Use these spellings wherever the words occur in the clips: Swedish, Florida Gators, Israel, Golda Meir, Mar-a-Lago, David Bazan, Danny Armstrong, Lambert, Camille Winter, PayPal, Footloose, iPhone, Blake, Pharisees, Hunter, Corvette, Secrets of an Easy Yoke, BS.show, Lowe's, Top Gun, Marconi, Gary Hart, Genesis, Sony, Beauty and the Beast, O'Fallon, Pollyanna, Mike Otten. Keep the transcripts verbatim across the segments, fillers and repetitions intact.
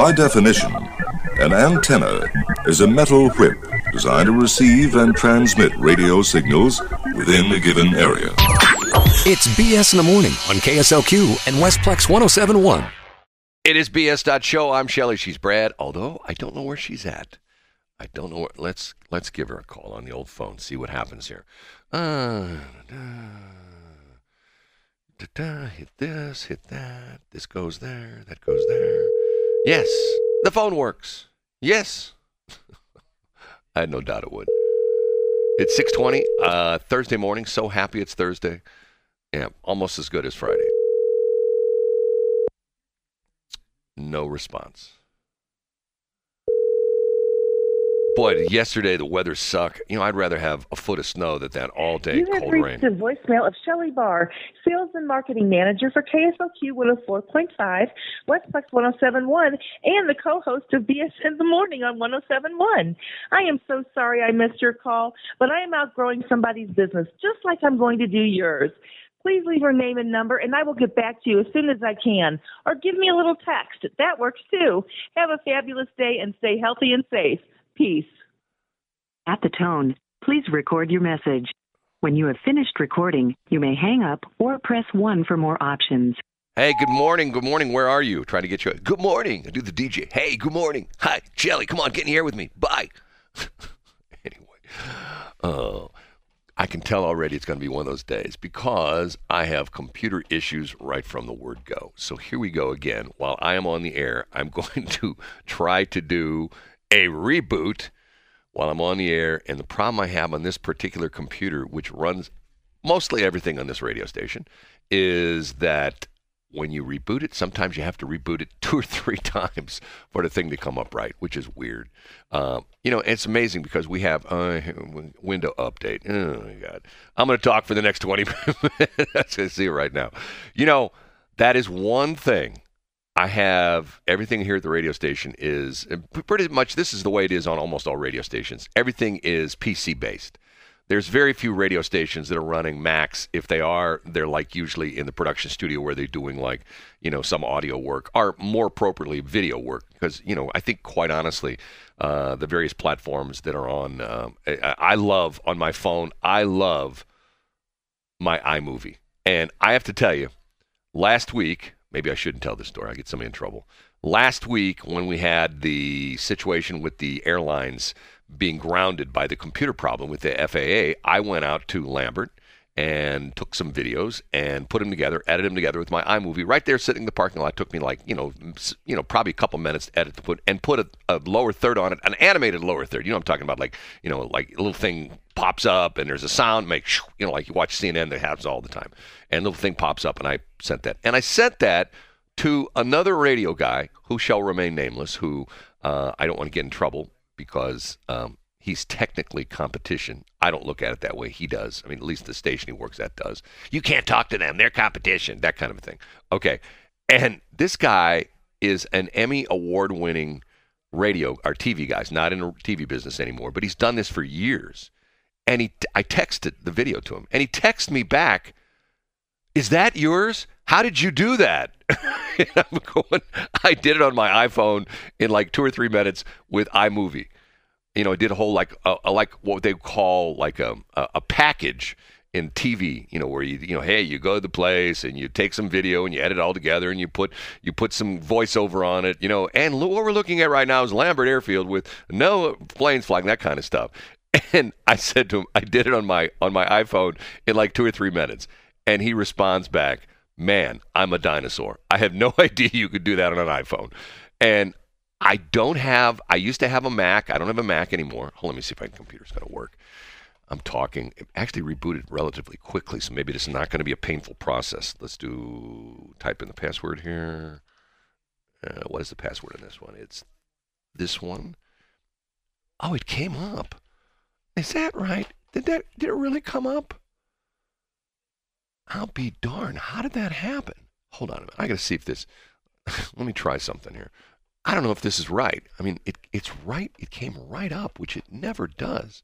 By definition, an antenna is a metal whip designed to receive and transmit radio signals within a given area. It's B S in the Morning on K S L Q and Westplex ten seventy-one. It is B S dot show. I'm Shelley. She's Brad, although I don't know where she's at. I don't know where. Let's, let's give her a call on the old phone, see what happens here. Uh, da, da, da, hit this, hit that. This goes there, that goes there. Yes, the phone works. Yes. I had no doubt it would. It's six twenty, uh, Thursday morning. So happy it's Thursday. Yeah, almost as good as Friday. No response. Boy, yesterday the weather sucked. You know, I'd rather have a foot of snow than that all day cold rain. You have reached the voicemail of Shelley Barr, sales and marketing manager for K S L Q one oh four point five, Westplex ten seventy-one, and the co-host of B S in the Morning on ten seventy-one. I am so sorry I missed your call, but I am outgrowing somebody's business, just like I'm going to do yours. Please leave your name and number, and I will get back to you as soon as I can. Or give me a little text. That works, too. Have a fabulous day and stay healthy and safe. Peace. At the tone, please record your message. When you have finished recording, you may hang up or press one for more options. Hey, good morning. Good morning. Where are you? Trying to get you. A, good morning. I do the D J. Hey, good morning. Hi, Shelley. Come on, get in here with me. Bye. Anyway. Oh. I can tell already it's going to be one of those days because I have computer issues right from the word go. So here we go again. While I am on the air, I'm going to try to do a reboot while I'm on the air. And the problem I have on this particular computer, which runs mostly everything on this radio station, is that when you reboot it, sometimes you have to reboot it two or three times for the thing to come up right, which is weird. Um, you know, it's amazing because we have uh, window update. Oh, my God. I'm going to talk for the next twenty minutes. I see it right now. You know, that is one thing. I have everything here at the radio station is pretty much this is the way it is on almost all radio stations. Everything is P C-based. There's very few radio stations that are running Macs. If they are, they're like usually in the production studio where they're doing like, you know, some audio work or more appropriately video work. Because, you know, I think quite honestly, uh, the various platforms that are on, um, I, I love on my phone, I love my iMovie. And I have to tell you, last week, maybe I shouldn't tell this story. I get somebody in trouble. Last week when we had the situation with the airlines being grounded by the computer problem with the F A A, I went out to Lambert and took some videos and put them together, edited them together with my iMovie. Right there sitting in the parking lot, it took me like, you know, you know, probably a couple minutes to edit to put, and put a, a lower third on it, an animated lower third. You know what I'm talking about? Like, you know, like a little thing pops up and there's a sound, make, you know, like you watch C N N, that happens all the time. And little thing pops up and I sent that. And I sent that to another radio guy who shall remain nameless, who uh, I don't want to get in trouble because um, he's technically competition. I don't look at it that way. He does. I mean, at least the station he works at does. You can't talk to them. They're competition. That kind of a thing. Okay. And this guy is an Emmy award-winning radio or T V guy. He's not in the T V business anymore, but he's done this for years. And he, I texted the video to him, and he texted me back, "Is that yours? How did you do that?" I'm going, I did it on my iPhone in like two or three minutes with iMovie. You know, I did a whole like a, a like what they call like a a package in T V. You know, where you you know, hey, you go to the place and you take some video and you edit it all together and you put you put some voiceover on it. You know, and lo- what we're looking at right now is Lambert Airfield with no planes flying, that kind of stuff. And I said to him, I did it on my on my iPhone in like two or three minutes, and he responds back, "Man, I'm a dinosaur. I have no idea you could do that on an iPhone." And I don't have, I used to have a Mac. I don't have a Mac anymore. Hold on, let me see if my computer's going to work. I'm talking, it actually rebooted relatively quickly, so maybe this is not going to be a painful process. Let's do, type in the password here. Uh, what is the password in this one? It's this one. Oh, it came up. Is that right? Did that, did it really come up? I'll be darned. How did that happen? Hold on a minute. I got to see if this... Let me try something here. I don't know if this is right. I mean, it it's right. It came right up, which it never does.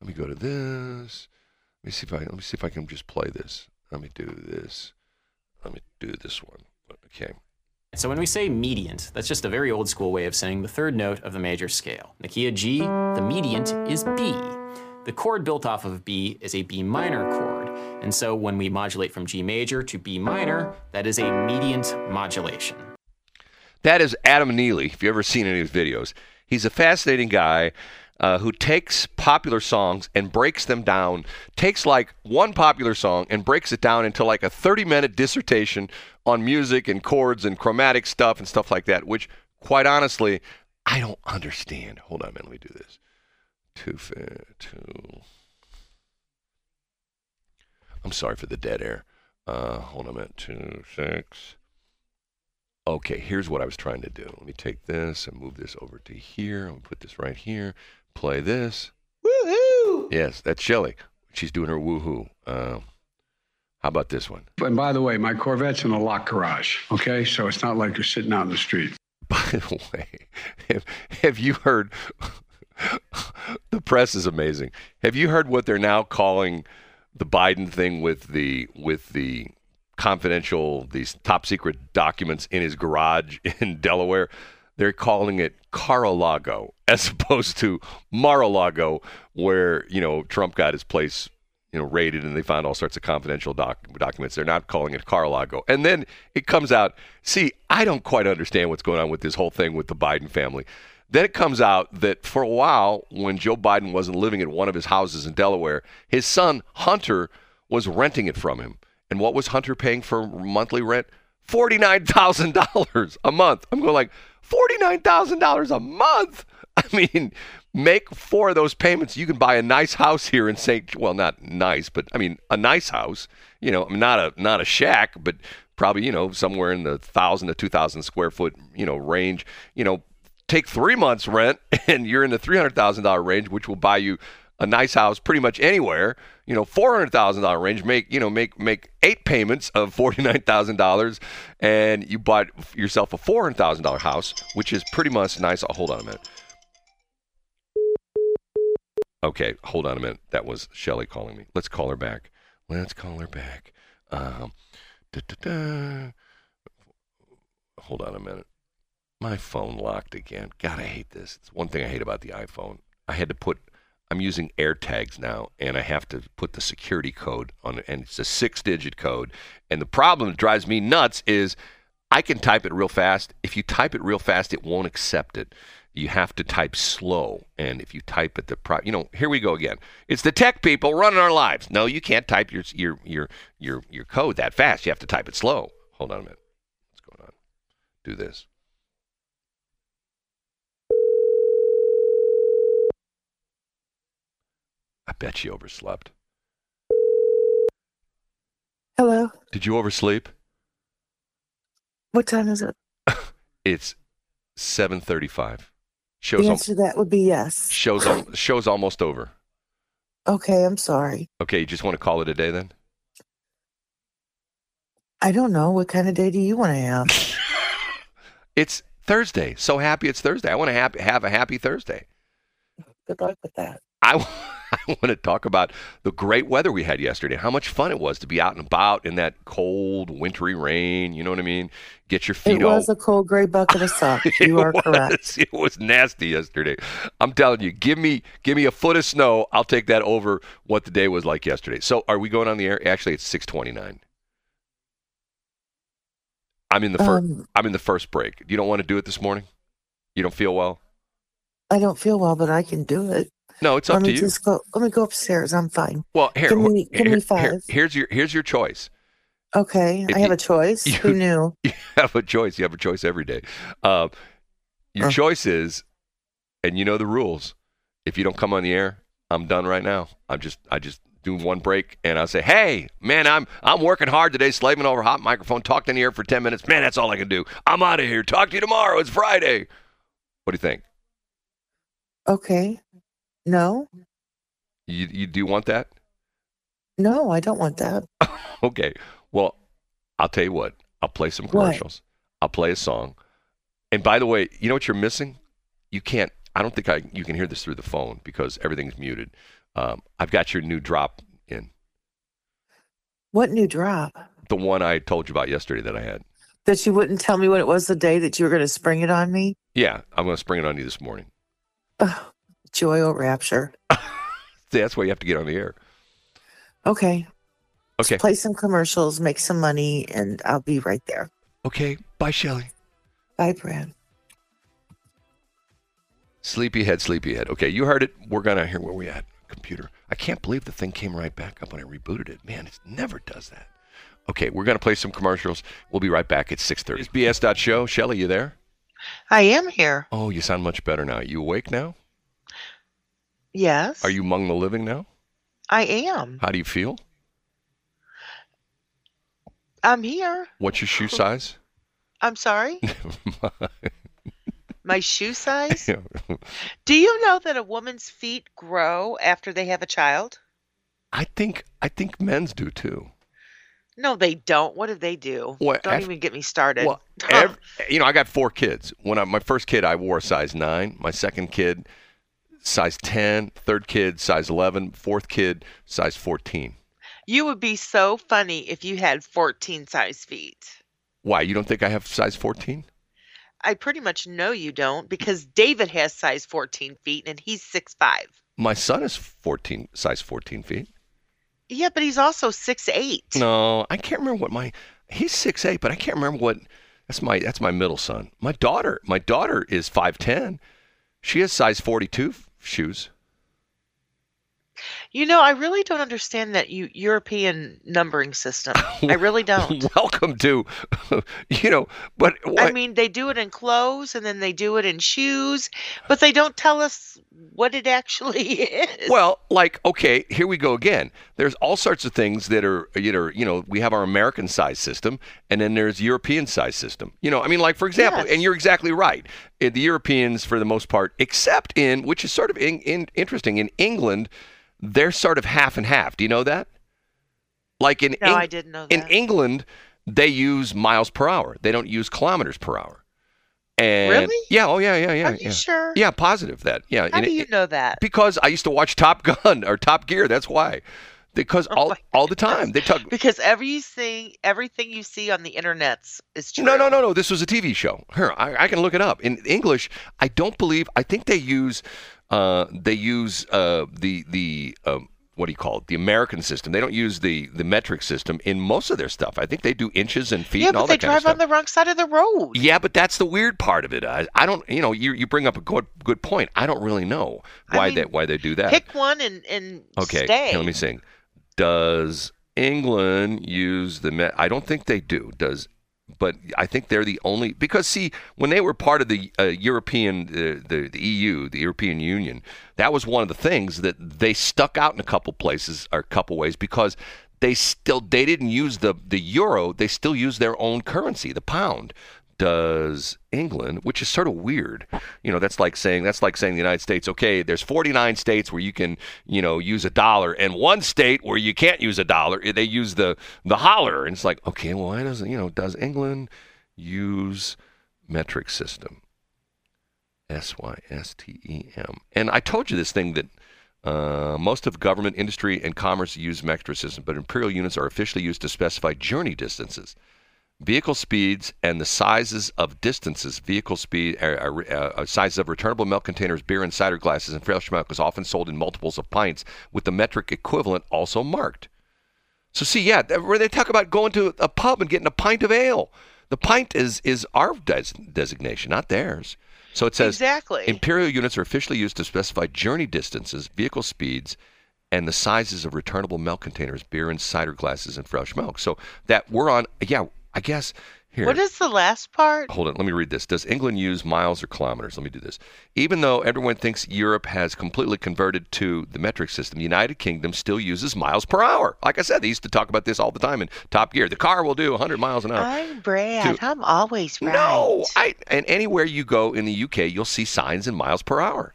Let me go to this. Let me see if I, let me see if I can just play this. Let me do this. Let me do this one. Okay. So when we say mediant, that's just a very old school way of saying the third note of the major scale. Nakia G, the mediant is B. The chord built off of B is a B minor chord. And so when we modulate from G major to B minor, that is a mediant modulation. That is Adam Neely, if you've ever seen any of his videos. He's a fascinating guy uh, who takes popular songs and breaks them down, takes like one popular song and breaks it down into like a thirty-minute dissertation on music and chords and chromatic stuff and stuff like that, which, quite honestly, I don't understand. Hold on a minute, let me do this. Too fair, too. I'm sorry for the dead air. Uh, hold on a minute, two, six. Okay, here's what I was trying to do. Let me take this and move this over to here. I'm going to put this right here. Play this. Woohoo! Yes, that's Shelly. She's doing her woohoo. Uh, how about this one? And by the way, my Corvette's in a locked garage, okay? So it's not like you're sitting out in the street. By the way, have, have you heard... The press is amazing. Have you heard what they're now calling the Biden thing with the with the... confidential, these top secret documents in his garage in Delaware? They're calling it Mar-a-Lago as opposed to Mar-a-Lago, where, you know, Trump got his place, you know, raided and they found all sorts of confidential doc- documents. They're not calling it Mar-a-Lago. And then it comes out, see, I don't quite understand what's going on with this whole thing with the Biden family. Then it comes out that for a while, when Joe Biden wasn't living in one of his houses in Delaware, his son, Hunter, was renting it from him. And what was Hunter paying for monthly rent? forty-nine thousand dollars a month. I'm going like, forty-nine thousand dollars a month? I mean, make four of those payments. You can buy a nice house here in Saint Well, not nice, but I mean, a nice house. You know, not a not a shack, but probably, you know, somewhere in the one thousand to two thousand square foot, you know, range. You know, take three months rent and you're in the three hundred thousand dollars range, which will buy you a nice house pretty much anywhere. You know, four hundred thousand dollars range, make, you know, make make eight payments of forty-nine thousand dollars and you bought yourself a four hundred thousand dollars house, which is pretty much nice. Oh, hold on a minute. Okay, hold on a minute. That was Shelly calling me. Let's call her back. Let's call her back. Um, da-da-da. Hold on a minute. My phone locked again. God, I hate this. It's one thing I hate about the iPhone. I had to put... I'm using AirTags now, and I have to put the security code on it, and it's a six-digit code. And the problem that drives me nuts is I can type it real fast. If you type it real fast, it won't accept it. You have to type slow, and if you type it the pro- you know, here we go again. It's the tech people running our lives. No, you can't type your your your your your code that fast. You have to type it slow. Hold on a minute. What's going on? Do this. I bet she overslept. Hello. Did you oversleep? What time is it? It's seven thirty-five. Show's the answer al- to that would be yes. Show's al- show's almost over. Okay, I'm sorry. Okay, you just want to call it a day then? I don't know. What kind of day do you want to have? It's Thursday. So happy it's Thursday. I want to ha- have a happy Thursday. Good luck with that. I, I want to talk about the great weather we had yesterday, how much fun it was to be out and about in that cold, wintry rain. You know what I mean? Get your feet off. It all. was a cold, gray bucket of socks. You are was, correct. It was nasty yesterday. I'm telling you, give me give me a foot of snow. I'll take that over what the day was like yesterday. So are we going on the air? Actually, it's six twenty-nine. I'm in the first, um, I'm in the first break. You don't want to do it this morning? You don't feel well? I don't feel well, but I can do it. No, it's up to you. Just go, let me go upstairs. I'm fine. Well, here, give me, give here, me five. Here, here's your here's your choice. Okay, if I have you, a choice. You, Who knew? You have a choice. You have a choice every day. Uh, your oh. choice is, and you know the rules. If you don't come on the air, I'm done right now. I'm just I just do one break, and I'll say, hey, man, I'm I'm working hard today, slaving over a hot microphone. Talked in the air for ten minutes. Man, that's all I can do. I'm out of here. Talk to you tomorrow. It's Friday. What do you think? Okay. No. You you do want that? No, I don't want that. Okay. Well, I'll tell you what. I'll play some commercials. What? I'll play a song. And by the way, you know what you're missing? You can't. I don't think I. You can hear this through the phone because everything's muted. Um, I've got your new drop in. What new drop? The one I told you about yesterday that I had. That you wouldn't tell me what it was the day that you were going to spring it on me? Yeah, I'm going to spring it on you this morning. Oh, joy or rapture. That's why you have to get on the air. Okay. Okay. Just play some commercials, make some money, and I'll be right there. Okay. Bye, Shelley. Bye, Brad. Sleepyhead, sleepyhead. Okay, you heard it. We're going to hear where we at. Computer. I can't believe the thing came right back up when I rebooted it. Man, it never does that. Okay, we're going to play some commercials. We'll be right back at six thirty. It's B S dot show. Shelley, you there? I am here. Oh, you sound much better now. Are you awake now? Yes. Are you among the living now? I am. How do you feel? I'm here. What's your shoe size? I'm sorry? My shoe size? Do you know that a woman's feet grow after they have a child? I think I think men's do too. No, they don't. What do they do? Well, don't after, even get me started. Well, every, you know, I got four kids. When I, my first kid, I wore a size nine. My second kid, size ten. Third kid, size eleven. Fourth kid, size fourteen. You would be so funny if you had fourteen size feet. Why? You don't think I have size fourteen? I pretty much know you don't, because David has size fourteen feet and he's six five. My son is fourteen, size fourteen feet. Yeah, but he's also six eight. No, I can't remember what my he's six eight, but I can't remember what that's my that's my middle son. My daughter, my daughter is five ten. She has size forty-two shoes. You know, I really don't understand that you European numbering system. I really don't. Welcome to, you know, but what? I mean, they do it in clothes and then they do it in shoes, but they don't tell us what it actually is. Well, like, okay, here we go again. There's all sorts of things that are, you know, you know, we have our American size system and then there's European size system. You know, I mean, like, for example, yes. And you're exactly right. The Europeans, for the most part, except in, which is sort of in, in, interesting, in England, they're sort of half and half. Do you know that? Like in no, Eng- I didn't know that. In England, they use miles per hour. They don't use kilometers per hour. And really? Yeah. Oh, yeah, yeah, yeah. Are you yeah. sure? Yeah, positive that. Yeah. How and do it, you know that? Because I used to watch Top Gun or Top Gear. That's why. Because all oh all the time they talk. Because everything everything you see on the internets is true. No, no, no, no. This was a T V show. Here, I, I can look it up in English. I don't believe. I think they use. Uh, they use uh, the the uh, what do you call it? The American system. They don't use the the metric system in most of their stuff. I think they do inches and feet. Yeah, and all that kind of stuff. Yeah, but they drive on the wrong side of the road. Yeah, but that's the weird part of it. I, I don't. You know, you you bring up a good good point. I don't really know why I mean, that why they do that. Pick one and and okay. Stay. Here, let me sing. Does England use the met? I don't think they do. Does. But I think they're the only, because see, when they were part of the uh, European, uh, the, the E U, the European Union, that was one of the things that they stuck out in a couple places or a couple ways because they still, they didn't use the, the euro, they still used their own currency, the pound. Does England, which is sort of weird, you know, that's like saying, that's like saying the United States, okay, there's forty-nine states where you can, you know, use a dollar and one state where you can't use a dollar. They use the, the holler. And it's like, okay, well, why doesn't, you know, does England use metric system? S Y S T E M. And I told you this thing that uh, most of government, industry, and commerce use metric system, but imperial units are officially used to specify journey distances. Vehicle speeds and the sizes of distances, vehicle speed, uh, uh, uh, sizes of returnable milk containers, beer and cider glasses, and fresh milk is often sold in multiples of pints, with the metric equivalent also marked. So see, yeah, where they talk about going to a pub and getting a pint of ale. The pint is, is our des- designation, not theirs. So it says, exactly. Imperial units are officially used to specify journey distances, vehicle speeds, and the sizes of returnable milk containers, beer and cider glasses, and fresh milk. So that we're on, yeah, I guess, here. What is the last part? Hold on. Let me read this. Does England use miles or kilometers? Let me do this. Even though everyone thinks Europe has completely converted to the metric system, the United Kingdom still uses miles per hour. Like I said, they used to talk about this all the time in Top Gear. The car will do one hundred miles an hour. I'm Brad. To... I'm always right. No. I, and anywhere you go in the U K, you'll see signs in miles per hour.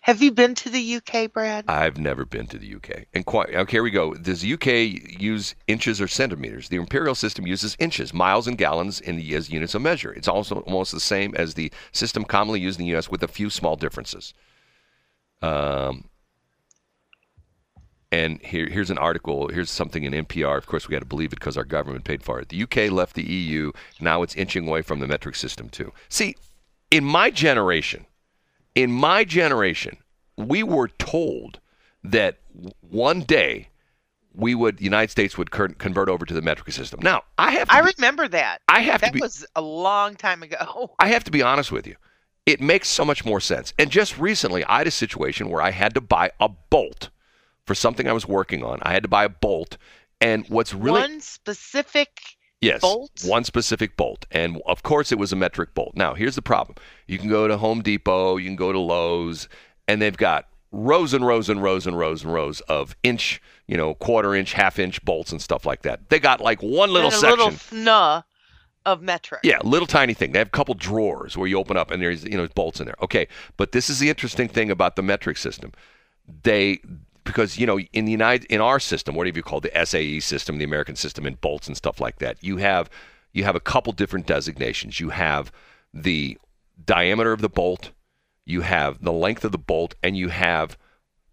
Have you been to the U K, Brad? I've never been to the U K. And quite, okay, here we go. Does the U K use inches or centimeters? The imperial system uses inches, miles, and gallons in the, as units of measure. It's also almost the same as the system commonly used in the U S with a few small differences. Um, And here, here's an article. Here's something in N P R. Of course, we got to believe it because our government paid for it. The U K left the E U. Now it's inching away from the metric system, too. See, in my generation, in my generation, we were told that one day we would, the United States would convert over to the metric system. Now, I have to I be, remember that. I have that to be, was a long time ago. I have to be honest with you. It makes so much more sense. And just recently, I had a situation where I had to buy a bolt for something I was working on. I had to buy a bolt. And what's really... One specific yes, bolt? Yes, one specific bolt. And, of course, it was a metric bolt. Now, here's the problem. You can go to Home Depot. You can go to Lowe's. And they've got rows and rows and rows and rows and rows of inch, you know, quarter inch, half inch bolts and stuff like that. They got, like, one little and a section. a little snuff. Of metric. Yeah, little tiny thing. They have a couple drawers where you open up and there's, you know, bolts in there. Okay, but this is the interesting thing about the metric system. They, because, you know, in the United, in our system, whatever you call it, the S A E system, the American system, and bolts and stuff like that, you have, you have a couple different designations. You have the diameter of the bolt, you have the length of the bolt, and you have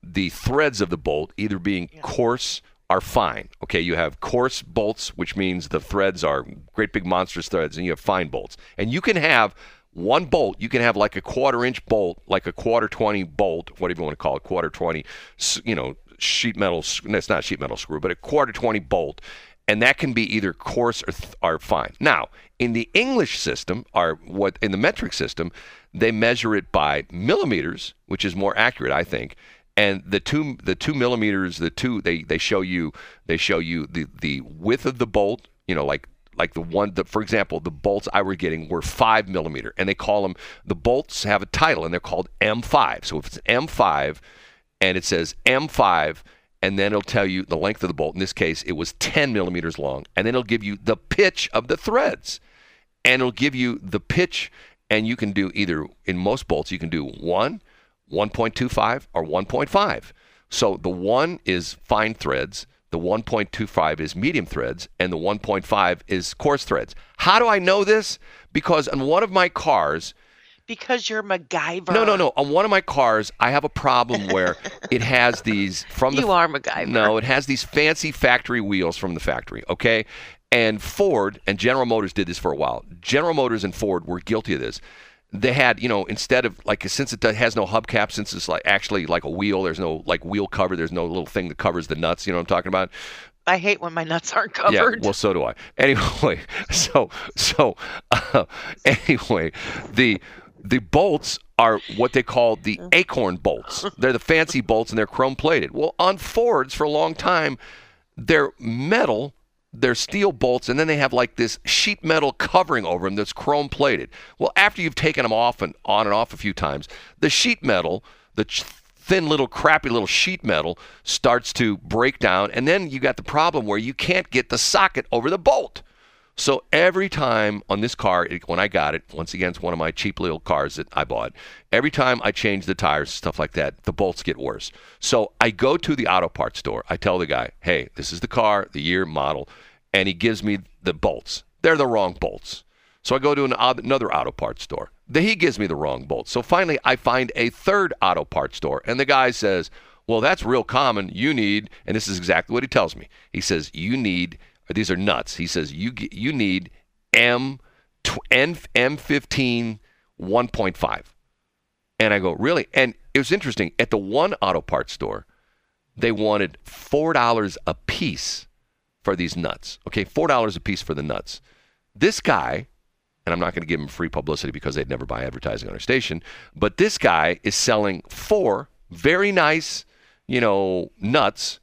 the threads of the bolt either being yeah. coarse are fine. Okay, you have coarse bolts, which means the threads are great big monstrous threads, and you have fine bolts. And you can have one bolt, you can have like a quarter inch bolt, like a quarter twenty bolt, whatever you want to call it, quarter twenty, you know, sheet metal, no, it's not a sheet metal screw, but a quarter twenty bolt. And that can be either coarse or, th- or fine. Now, in the English system, or what in the metric system, they measure it by millimeters, which is more accurate, I think. And the two, the two millimeters, the two they, they show you, they show you the, the width of the bolt. You know, like like the one that, for example, the bolts I were getting were five millimeter, and they call them, the bolts have a title, and they're called M five. So if it's M five, and it says M five, and then it'll tell you the length of the bolt. In this case, it was ten millimeters long, and then it'll give you the pitch of the threads, and it'll give you the pitch, and you can do either, in most bolts you can do one. one point two five or one point five. So the one is fine threads, the one point two five is medium threads, and the one point five is coarse threads. How do I know this? Because on one of my cars... Because you're MacGyver. No, no, no. On one of my cars, I have a problem where it has these... from the, You are MacGyver. No, it has these fancy factory wheels from the factory, okay? And Ford and General Motors did this for a while. General Motors and Ford were guilty of this. They had, you know, instead of, like, since it has no hubcap, since it's, like, actually, like, a wheel, there's no, like, wheel cover, there's no little thing that covers the nuts, you know what I'm talking about? I hate when my nuts aren't covered. Yeah, well, so do I. Anyway, so, so, uh, anyway, the, the bolts are what they call the acorn bolts. They're the fancy bolts, and they're chrome-plated. Well, on Fords, for a long time, they're metal. They're steel bolts, and then they have like this sheet metal covering over them that's chrome plated. Well, after you've taken them off and on and off a few times, the sheet metal, the ch- thin little crappy little sheet metal starts to break down, and then you got the problem where you can't get the socket over the bolt. So every time on this car, it, when I got it, once again, it's one of my cheap little cars that I bought. Every time I change the tires, stuff like that, the bolts get worse. So I go to the auto parts store. I tell the guy, hey, this is the car, the year, model, and he gives me the bolts. They're the wrong bolts. So I go to an, another auto parts store. He gives me the wrong bolts. So finally, I find a third auto parts store, and the guy says, well, that's real common. You need, and this is exactly what he tells me. He says, you need... These are nuts. He says, you you need M, N, M fifteen one point five. And I go, really? And it was interesting. At the one auto parts store, they wanted four dollars a piece for these nuts. Okay, four dollars a piece for the nuts. This guy, and I'm not going to give him free publicity because they'd never buy advertising on our station, but this guy is selling four very nice, you know, nuts.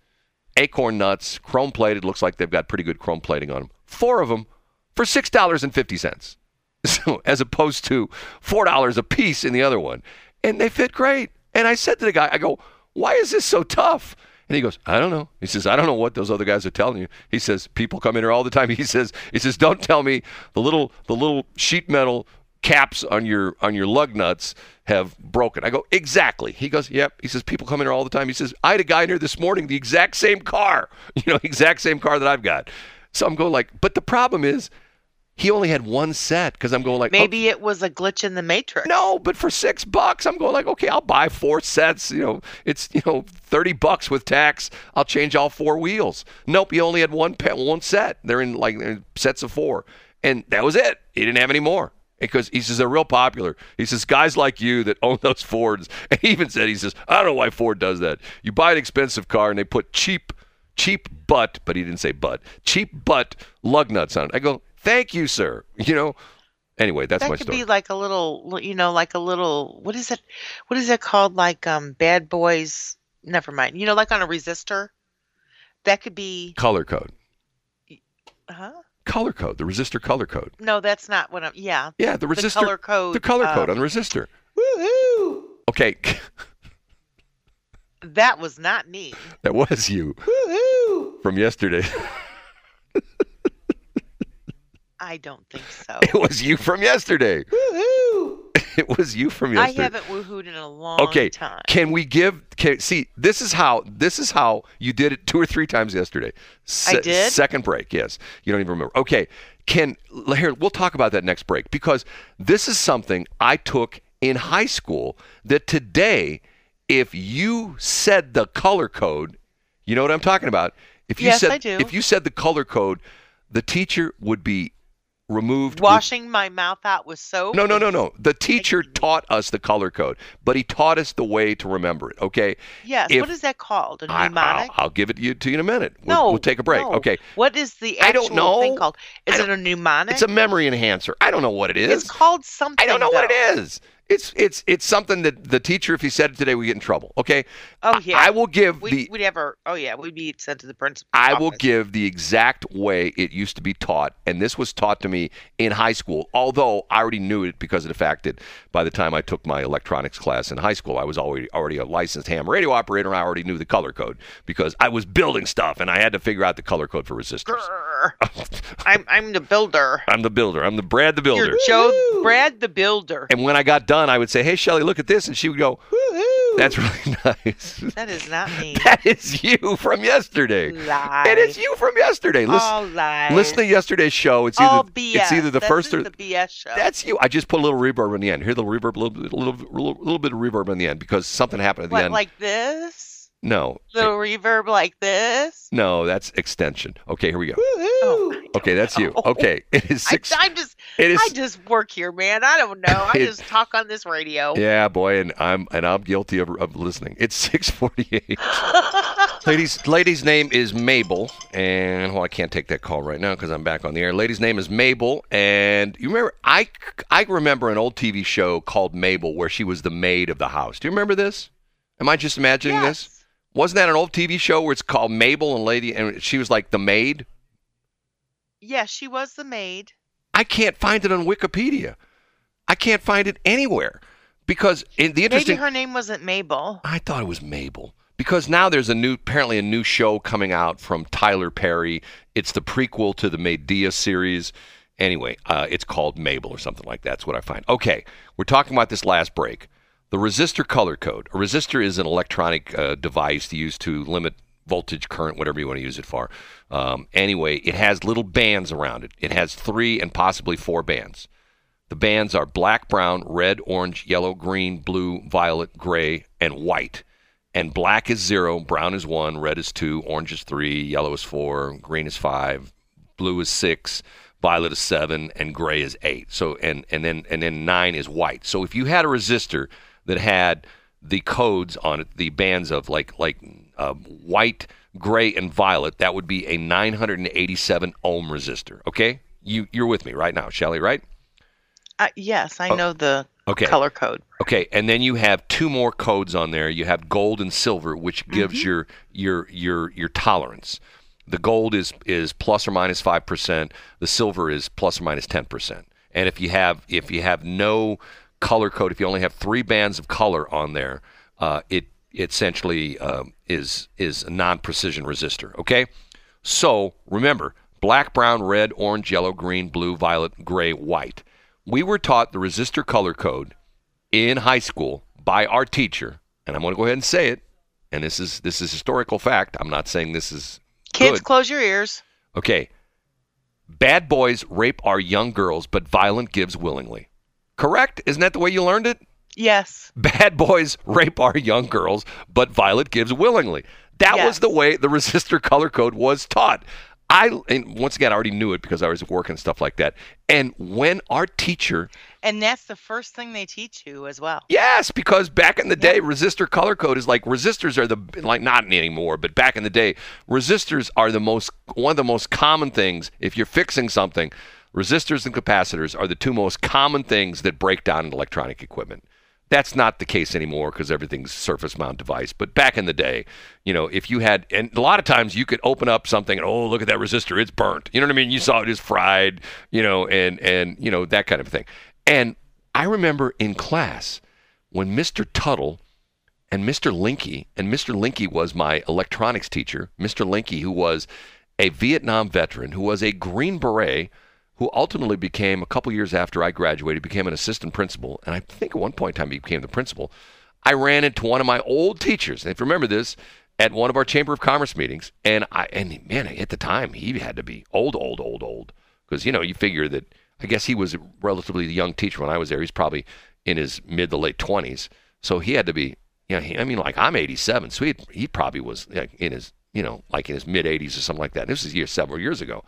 Acorn nuts, chrome plated. Looks like they've got pretty good chrome plating on them. Four of them for six dollars and fifty cents, so as opposed to four dollars a piece in the other one, and they fit great. And I said to the guy, I go, "Why is this so tough?" And he goes, "I don't know." He says, "I don't know what those other guys are telling you." He says, "People come in here all the time." He says, "He says, don't tell me the little the little sheet metal caps on your on your lug nuts have broken." I go, exactly. He goes, yep. He says, people come in here all the time. He says, I had a guy in here this morning, the exact same car, you know, exact same car that I've got. So I'm going like, but the problem is He only had one set because I'm going like... Maybe oh. it was a glitch in the matrix. No, but for six bucks, I'm going like, okay, I'll buy four sets. You know, it's, you know, thirty bucks with tax. I'll change all four wheels. Nope, he only had one one set. They're in like they're in sets of four. And that was it. He didn't have any more. Because he says they're real popular. He says guys like you that own those Fords. And he even said, he says, I don't know why Ford does that. You buy an expensive car and they put cheap, cheap butt, but he didn't say butt, cheap butt lug nuts on it. I go... Thank you, sir. You know, anyway, that's that my story. That could be like a little, you know, like a little, what is it? What is it called? Like um, bad boys, never mind. You know, like on a resistor. That could be. Color code. Huh? Color code, the resistor color code. No, that's not what I'm, yeah. Yeah, the resistor. The color code. The color code um, on the resistor. Woohoo! Okay. That was not me. That was you. Woohoo! From yesterday. I don't think so. It was you from yesterday. Woohoo! It was you from yesterday. I haven't woohooed in a long okay. time. Okay, can we give? Can, see, this is how this is how you did it two or three times yesterday. Se- I did. Second break, yes. You don't even remember. Okay, can here we'll talk about that next break because this is something I took in high school. That today, if you said the color code, you know what I'm talking about. If you yes, said, I do. If you said the color code, the teacher would be. Removed washing with, my mouth out with soap. No, no, no, no. The teacher taught us the color code, but he taught us the way to remember it. Okay. Yes. If, what is that called? A mnemonic? I, I'll, I'll give it to you, to you in a minute. We'll, no. We'll take a break. No. Okay. What is the actual I don't know. thing called? Is it a mnemonic? It's a memory enhancer. I don't know what it is. It's called something. I don't know though. what it is. It's it's it's something that the teacher, if he said it today, we get in trouble. Okay. Oh yeah. I will give we, the. We'd ever. Oh yeah. We'd be sent to the principal. I office. will give the exact way it used to be taught, and this was taught to me in high school. Although I already knew it because of the fact that by the time I took my electronics class in high school, I was already already a licensed ham radio operator, and I already knew the color code because I was building stuff, and I had to figure out the color code for resistors. I'm I'm the builder. I'm the builder. I'm the Brad the builder. You're Joe Brad the builder. And when I got done. I would say, hey, Shelly, look at this. And she would go, woo-hoo. That's really nice. That is not me. That is you from yesterday. Lies. It is you from yesterday. Listen, All lies. Listen to yesterday's show. It's either, All B S. It's either the this first or the B S show. That's you. I just put a little reverb in the end. Hear the reverb, a little, little, little, little bit of reverb in the end because something happened at the what, end. Like this? No. Little it, reverb like this? No, that's extension. Okay, here we go. Woo-hoo. Oh, okay, that's know. you. Okay, it is six. I, I'm just. It is, I just work here, man. I don't know. I it, just talk on this radio. Yeah, boy, and I'm and I'm guilty of, of listening. It's six forty-eight. Ladies, lady's name is Mabel, and well, I can't take that call right now because I'm back on the air. Lady's name is Mabel, and you remember I I remember an old T V show called Mabel where she was the maid of the house. Do you remember this? Am I just imagining yes. this? Wasn't that an old T V show where it's called Mabel and Lady, and she was like the maid? Yes, yeah, she was the maid. I can't find it on Wikipedia. I can't find it anywhere because in the interesting. Maybe her name wasn't Mabel. I thought it was Mabel because now there's a new, apparently a new show coming out from Tyler Perry. It's the prequel to the Medea series. Anyway, uh, it's called Mabel or something like that. That's what I find. Okay, we're talking about this last break. The resistor color code. A resistor is an electronic uh, device used to limit voltage, current, whatever you want to use it for. Um, anyway, it has little bands around it. It has three and possibly four bands. The bands are black, brown, red, orange, yellow, green, blue, violet, gray, and white. And black is zero, brown is one, red is two, orange is three, yellow is four, green is five, blue is six, violet is seven, and gray is eight. So and and then and then nine is white. So if you had a resistor that had the codes on it, the bands of like like uh, white, gray, and violet, that would be a nine hundred eighty-seven ohm resistor. Okay, you you're with me right now, Shelly, right? Uh, yes, I oh. know the okay. color code. Okay, and then you have two more codes on there. You have gold and silver, which gives mm-hmm. your your your your tolerance. The gold is is plus or minus five percent. The silver is plus or minus ten percent. And if you have if you have no color code, if you only have three bands of color on there, uh, it, it essentially um, is is a non-precision resistor, okay? So remember, black, brown, red, orange, yellow, green, blue, violet, gray, white. We were taught the resistor color code in high school by our teacher, and I'm going to go ahead and say it, and this is this is historical fact. I'm not saying this is Kids, good. Close your ears. Okay. Bad boys rape our young girls, but violent gives willingly. Correct? Isn't that the way you learned it? Yes. Bad boys rape our young girls, but Violet gives willingly. That yes. was the way the resistor color code was taught. I and once again, I already knew it because I was at work and stuff like that. And when our teacher... And that's the first thing they teach you as well. Yes, because back in the day, yeah. resistor color code is like, resistors are the, like not anymore, but back in the day, resistors are the most, one of the most common things. If you're fixing something, resistors and capacitors are the two most common things that break down in electronic equipment. That's not the case anymore because everything's surface mount device. But back in the day, you know, if you had, and a lot of times you could open up something and, oh, look at that resistor, it's burnt. You know what I mean? You saw it is fried, you know, and, and, you know, that kind of thing. And I remember in class when Mister Tuttle and Mister Linky, and Mister Linky was my electronics teacher, Mister Linky, who was a Vietnam veteran, who was a Green Beret, who ultimately became, a couple years after I graduated, became an assistant principal. And I think at one point in time he became the principal. I ran into one of my old teachers, and if you remember this, at one of our Chamber of Commerce meetings. And, I, and man, at the time, he had to be old, old, old, old. Because, you know, you figure that, I guess he was a relatively young teacher when I was there. He's probably in his mid to late twenties. So he had to be, you know, he, I mean, like, I'm eighty-seven. So he, he probably was like in his, you know, like in his mid-eighties or something like that. This was year, several years ago.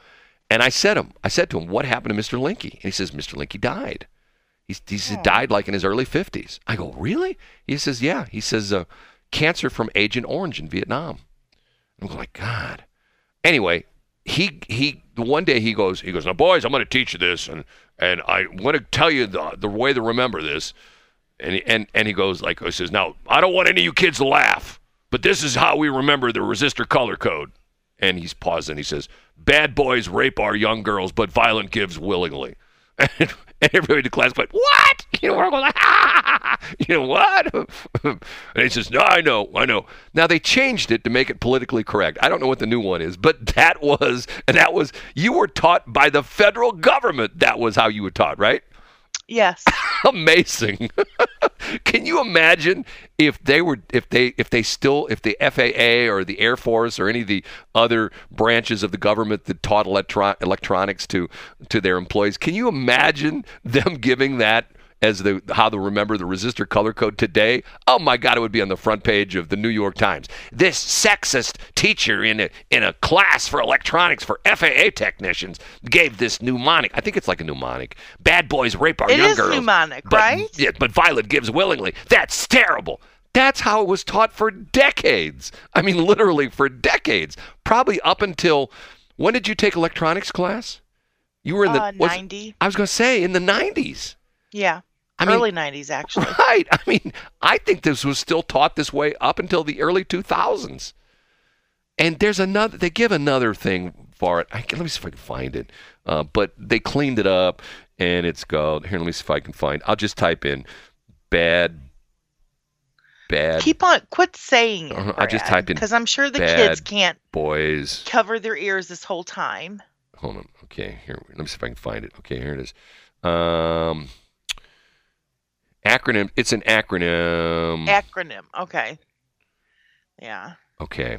And I said him, I said to him, what happened to Mister Linky? And he says, Mister Linky died. He's, he says, died like in his early fifties. I go, really? He says, yeah. He says, uh, cancer from Agent Orange in Vietnam. I'm going, like, God. Anyway, he he. one day he goes, he goes, now boys, I'm going to teach you this, and and I want to tell you the the way to remember this. And he, and and he goes, like, he says, now I don't want any of you kids to laugh, but this is how we remember the resistor color code. And he's pausing. He says, bad boys rape our young girls, but violent gives willingly. And everybody in the class went, what? You know, we're going, ah! You know, what? And he says, no, I know, I know. Now, they changed it to make it politically correct. I don't know what the new one is, but that was, and that was, you were taught by the federal government. That was how you were taught, right? Yes. Amazing. Can you imagine if they were, if they, if they still, if the F A A or the Air Force or any of the other branches of the government that taught electro- electronics to, to their employees? Can you imagine them giving that as the how to remember the resistor color code today? Oh my God, it would be on the front page of the New York Times. This sexist teacher in a in a class for electronics for F A A technicians gave this mnemonic. I think it's like a mnemonic. Bad boys rape our it young girls. It is mnemonic, but, right? Yeah, but Violet gives willingly. That's terrible. That's how it was taught for decades. I mean, literally for decades. Probably up until, when did you take electronics class? You were in the uh, was, ninety. I was going to say in the nineties. Yeah. I mean, early nineties, actually. Right. I mean, I think this was still taught this way up until the early two thousands. And there's another, they give another thing for it. I can, let me see if I can find it. Uh, but they cleaned it up, and it's called, here, let me see if I can find, I'll just type in bad, bad. Keep on, quit saying it, uh-huh, Brad, I just type in because I'm sure the kids can't boys. cover their ears this whole time. Hold on. Okay, here, let me see if I can find it. Okay, here it is. Um... Acronym. It's an acronym. Acronym. Okay. Yeah. Okay.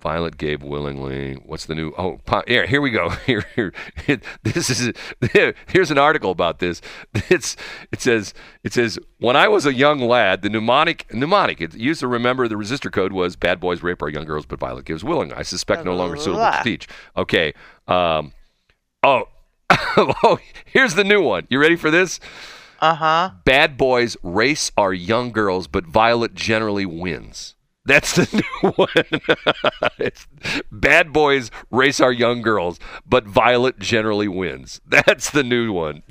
Violet gave willingly. What's the new? Oh, pop, here, here we go. Here, here. It, this is. Here, here's an article about this. It's. It says. It says. When I was a young lad, the mnemonic mnemonic it used to remember the resistor code was "Bad boys rape our young girls, but Violet gives willingly." I suspect no longer suitable to teach. Okay. Um. Oh. Oh. Here's the new one. You ready for this? Uh-huh. Bad boys race our young girls, but Violet generally wins. That's the new one. It's, bad boys race our young girls, but Violet generally wins. That's the new one.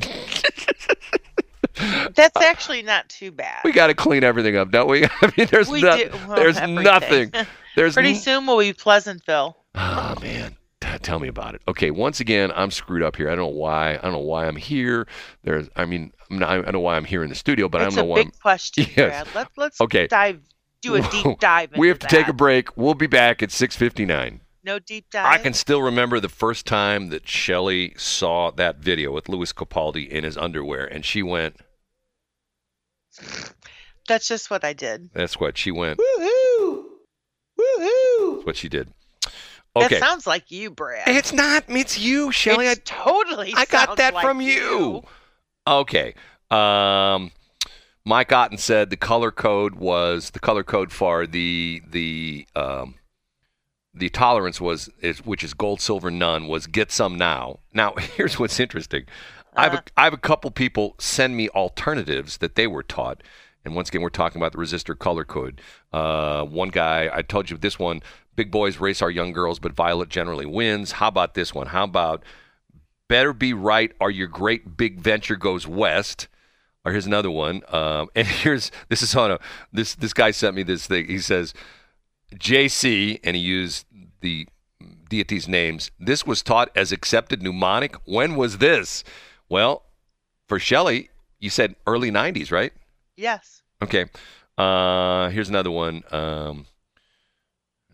That's actually not too bad. We got to clean everything up, don't we? I mean, there's, we no, do. Well, there's nothing. There's Pretty n- soon we'll be Pleasantville. Oh, man. Tell me about it. Okay, once again, I'm screwed up here. I don't know why. I don't know why I'm here. There's, I mean, I'm not, I don't know why I'm here in the studio, but That's I don't know why. It's a big I'm, question, yes. Brad. Let, let's okay. dive, do a deep dive. Into we have to that. take a break. We'll be back at six fifty-nine. No deep dive. I can still remember the first time that Shelley saw that video with Louis Capaldi in his underwear, and she went. That's just what I did. That's what she went. Woohoo! Woohoo! That's what she did. Okay. That sounds like you, Brad. It's not. It's you, Shelley. It's I totally I got that like from you. you. Okay. Um, Mike Otten said the color code was the color code for the the um, the tolerance was is, which is gold, silver, none, was get some now. Now here's what's interesting. Uh, I have a, I have a couple people send me alternatives that they were taught. And once again, we're talking about the resistor color code. Uh, one guy, I told you this one, big boys race our young girls, but violet generally wins. How about this one? How about better be right or your great big venture goes west? Or here's another one. Um, and here's, this is on a, this, this guy sent me this thing. He says, J C, and he used the deities' names. This was taught as accepted mnemonic. When was this? Well, for Shelley, you said early nineties, right? Yes. Okay. Uh, here's another one. Um,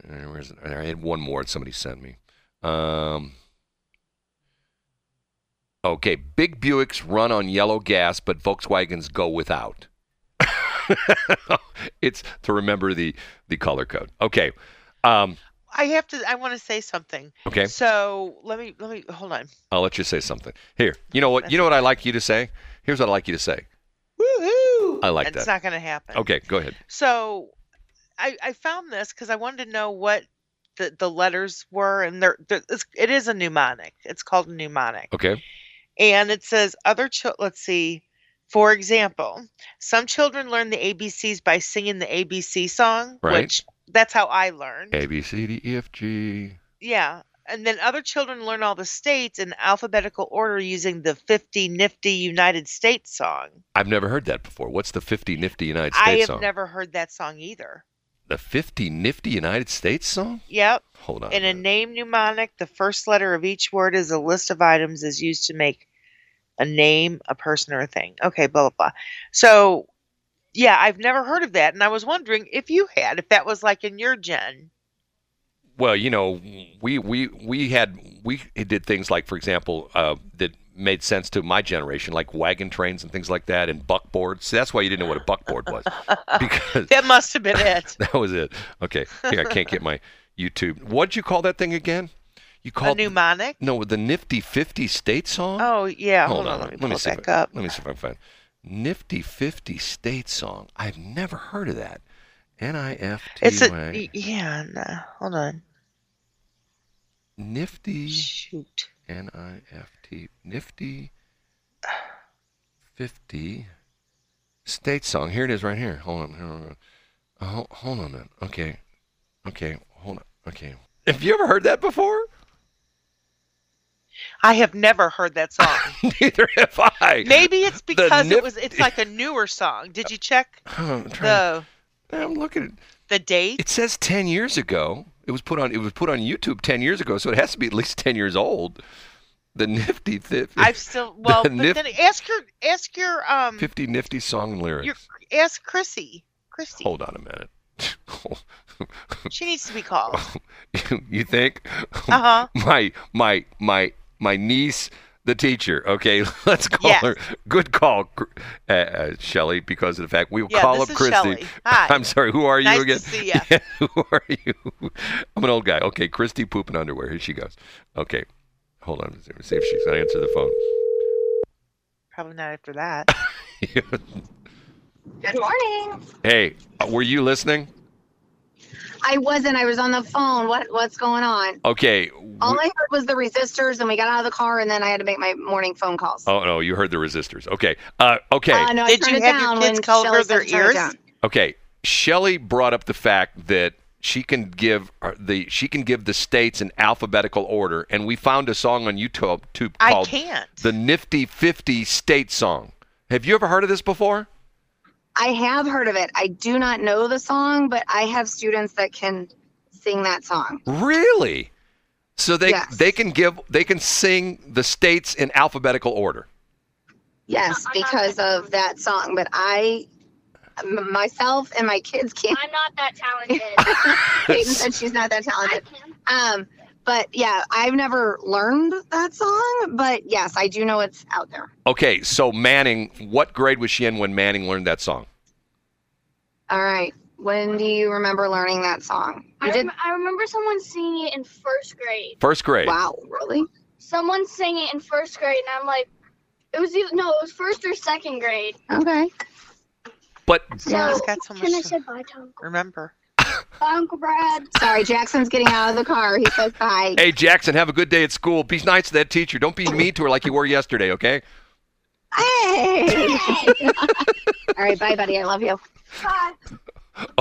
where's it? I had one more that somebody sent me. Um, okay. Big Buicks run on yellow gas, but Volkswagens go without. It's to remember the, the color code. Okay. Um, I have to. I want to say something. Okay. So let me let me hold on. I'll let you say something. Here. You know what? You know what I like you to say. Here's what I like you to say. Woohoo! I like that. It's not going to happen. Okay, go ahead. So, I, I found this because I wanted to know what the, the letters were, and they're, they're, it's, it is a mnemonic. It's called a mnemonic. Okay. And it says other children. Let's see. For example, some children learn the A B Cs by singing the A B C song, right. Which that's how I learned. A B C D E F G. Yeah. And then other children learn all the states in alphabetical order using the fifty Nifty United States song. I've never heard that before. What's the fifty Nifty United States song? I have song? never heard that song either. The fifty Nifty United States song? Yep. Hold on. In a, a name mnemonic, the first letter of each word is a list of items is used to make a name, a person, or a thing. Okay, blah, blah, blah. So, yeah, I've never heard of that. And I was wondering if you had, if that was like in your gen. Well, you know, we we we had we did things like, for example, uh, that made sense to my generation, like wagon trains and things like that, and buckboards. So that's why you didn't know what a buckboard was, because that must have been it. That was it. Okay, I can't get my YouTube. What'd you call that thing again? You called a mnemonic? No, the Nifty Fifty State song. Oh yeah, hold, hold on. on. Let me, let me pull it back up. Let me see if I can find Nifty Fifty State song. I've never heard of that. N I F T Y. It's a, yeah, no, hold on. Nifty. Shoot. N I F T. Nifty. fifty. State song. Here it is right here. Hold on. Hold on. Oh, hold on then. Okay. Okay. Hold on. Okay. Have you ever heard that before? I have never heard that song. Neither have I. Maybe it's because nif- it was. It's like a newer song. Did you check oh, the... To- I'm looking at the date. It says ten years ago. It was put on. It was put on YouTube ten years ago, so it has to be at least ten years old. The Nifty. Th- I've still well. The but nif- then ask your ask your um. fifty Nifty song lyrics. Your, ask Chrissy. Christy. Hold on a minute. She needs to be called. You think? Uh huh. My my my my niece. The teacher. Okay, let's call yes. her. Good call, uh, uh, Shelley, because of the fact we will yeah, call up Christy. Hi. I'm sorry, who are you nice again? To see ya. Yeah, who are you? I'm an old guy. Okay, Christy pooping underwear. Here she goes. Okay, hold on. Let's see if she's going to answer the phone. Probably not after that. Yeah. Good morning. Hey, were you listening? I wasn't. I was on the phone. What What's going on? Okay. All I heard was the resistors, and we got out of the car, and then I had to make my morning phone calls. Oh, no. You heard the resistors. Okay. Uh, okay. Uh, no, Did you have your kids cover their ears? Okay. Shelley brought up the fact that she can give the she can give the states in alphabetical order, and we found a song on YouTube called I can't. The Nifty fifty State Song. Have you ever heard of this before? I have heard of it. I do not know the song, but I have students that can sing that song. Really? So they yes. they can give they can sing the states in alphabetical order. Yes, because of that song. But I, myself, and my kids can't. I'm not that talented. Peyton said she's not that talented. Um, but yeah, I've never learned that song. But yes, I do know it's out there. Okay, so Manning, what grade was she in when Manning learned that song? All right, When do you remember learning that song? I, rem- I remember someone singing it in first grade. First grade. Wow, really? Someone sang it in first grade, and I'm like, it was either, no, it was first or second grade. Okay. But yeah, so, got so much I said bye to Uncle. Remember. Bye, Uncle Brad. Sorry, Jackson's getting out of the car. He says bye. Hey, Jackson, have a good day at school. Be nice to that teacher. Don't be mean to her like you were yesterday, okay? Hey. All right, bye, buddy. I love you. Bye.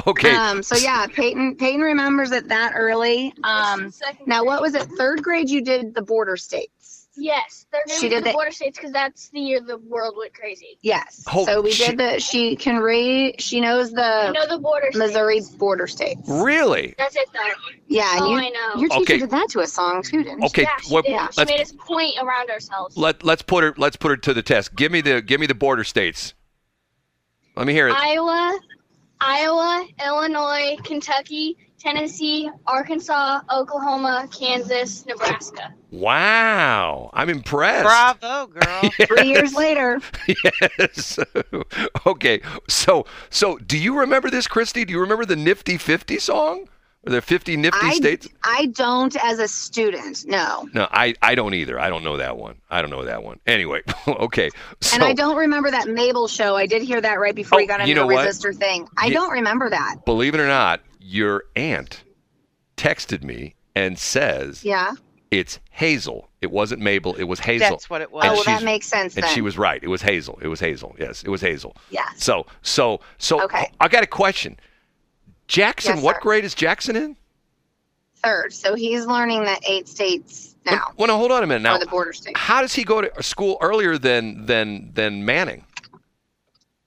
Okay. Um, so yeah, Peyton Peyton remembers it that early. Um, now, what was it? Third grade, you did the border states. Yes, third grade she did the border states because that's the year the world went crazy. Yes. Oh, so we she, did the. She can read. She knows the. I know the border Missouri states. border states. Really? That's it, though. Yeah. Oh, you, I know. Your teacher okay. did that to a song too, didn't she? Okay. Yeah, she, what, yeah. she made us point around ourselves. Let Let's put her. Let's put her to the test. Give me the. Give me the border states. Let me hear it. Iowa. Iowa, Illinois, Kentucky, Tennessee, Arkansas, Oklahoma, Kansas, Nebraska. Wow. I'm impressed. Bravo, girl. Yes. Three years later. Yes. Okay. So, so do you remember this, Christy? Do you remember the Nifty fifty song? Or the fifty Nifty I, States? I don't as a student, no. No, I, I don't either. I don't know that one. I don't know that one. Anyway, okay. So, and I don't remember that Mabel show. I did hear that right before oh, you got into you know the what? resistor thing. I yeah. don't remember that. Believe it or not, your aunt texted me and says, yeah, it's Hazel. It wasn't Mabel. It was Hazel. That's what it was. And oh, well, that makes sense then. And she was right. It was Hazel. It was Hazel. Yes, it was Hazel. Yeah. So, so, so okay. I got a question. Jackson, yes, what grade is Jackson in? Third. So he's learning that eight states now. Well, no, hold on a minute now. Or the border states. How does he go to school earlier than than than Manning?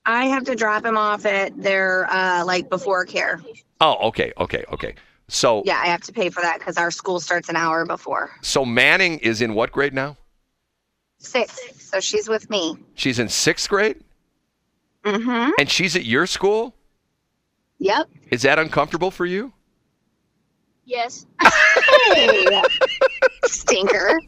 I have to drop him off at their uh, like before care. Oh, okay, okay, okay. So yeah, I have to pay for that because our school starts an hour before. So Manning is in what grade now? Sixth. So she's with me. She's in sixth grade? Mm-hmm. And she's at your school? Yep. Is that uncomfortable for you? Yes. Hey, stinker.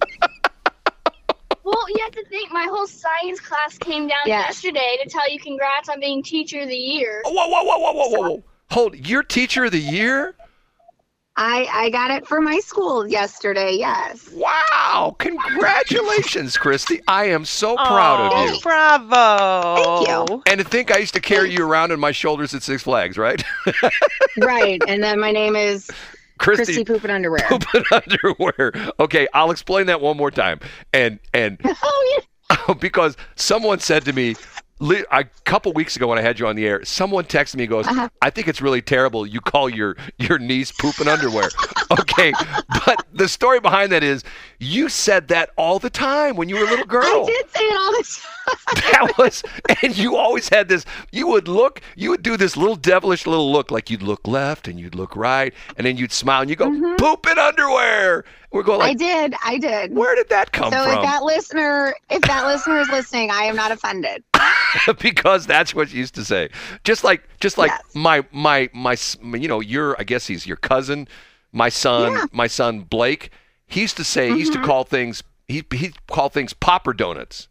Well, you have to think, my whole science class came down yes. yesterday to tell you congrats on being teacher of the year. Whoa, whoa, whoa, whoa, whoa, whoa. Hold, you're teacher of the year? I, I got it for my school yesterday, yes. Wow. Congratulations, Christy. I am so oh, proud of you. Bravo. Thank you. And to think I used to carry you around on my shoulders at Six Flags, right? Right. And then my name is Christy, Christy Poopin' Underwear. Poopin' Underwear. Okay, I'll explain that one more time. And and oh, yeah. Because someone said to me, a couple weeks ago when I had you on the air, someone texted me and goes, uh-huh. I think it's really terrible you call your, your niece Poopin' Underwear. Okay, but the story behind that is you said that all the time when you were a little girl. I did say it all the time. That was, and you always had this, you would look, you would do this little devilish little look, like you'd look left and you'd look right, and then you'd smile and you go, mm-hmm. Poopin' Underwear. We're going like, I did, I did. Where did that come so from? So if that listener, if that listener is listening, I am not offended. Because that's what you used to say. Just like, just like yes. my, my, my, you know, your, I guess he's your cousin, my son, yeah. my son, Blake, he used to say, mm-hmm. he used to call things, he, he called things popper donuts.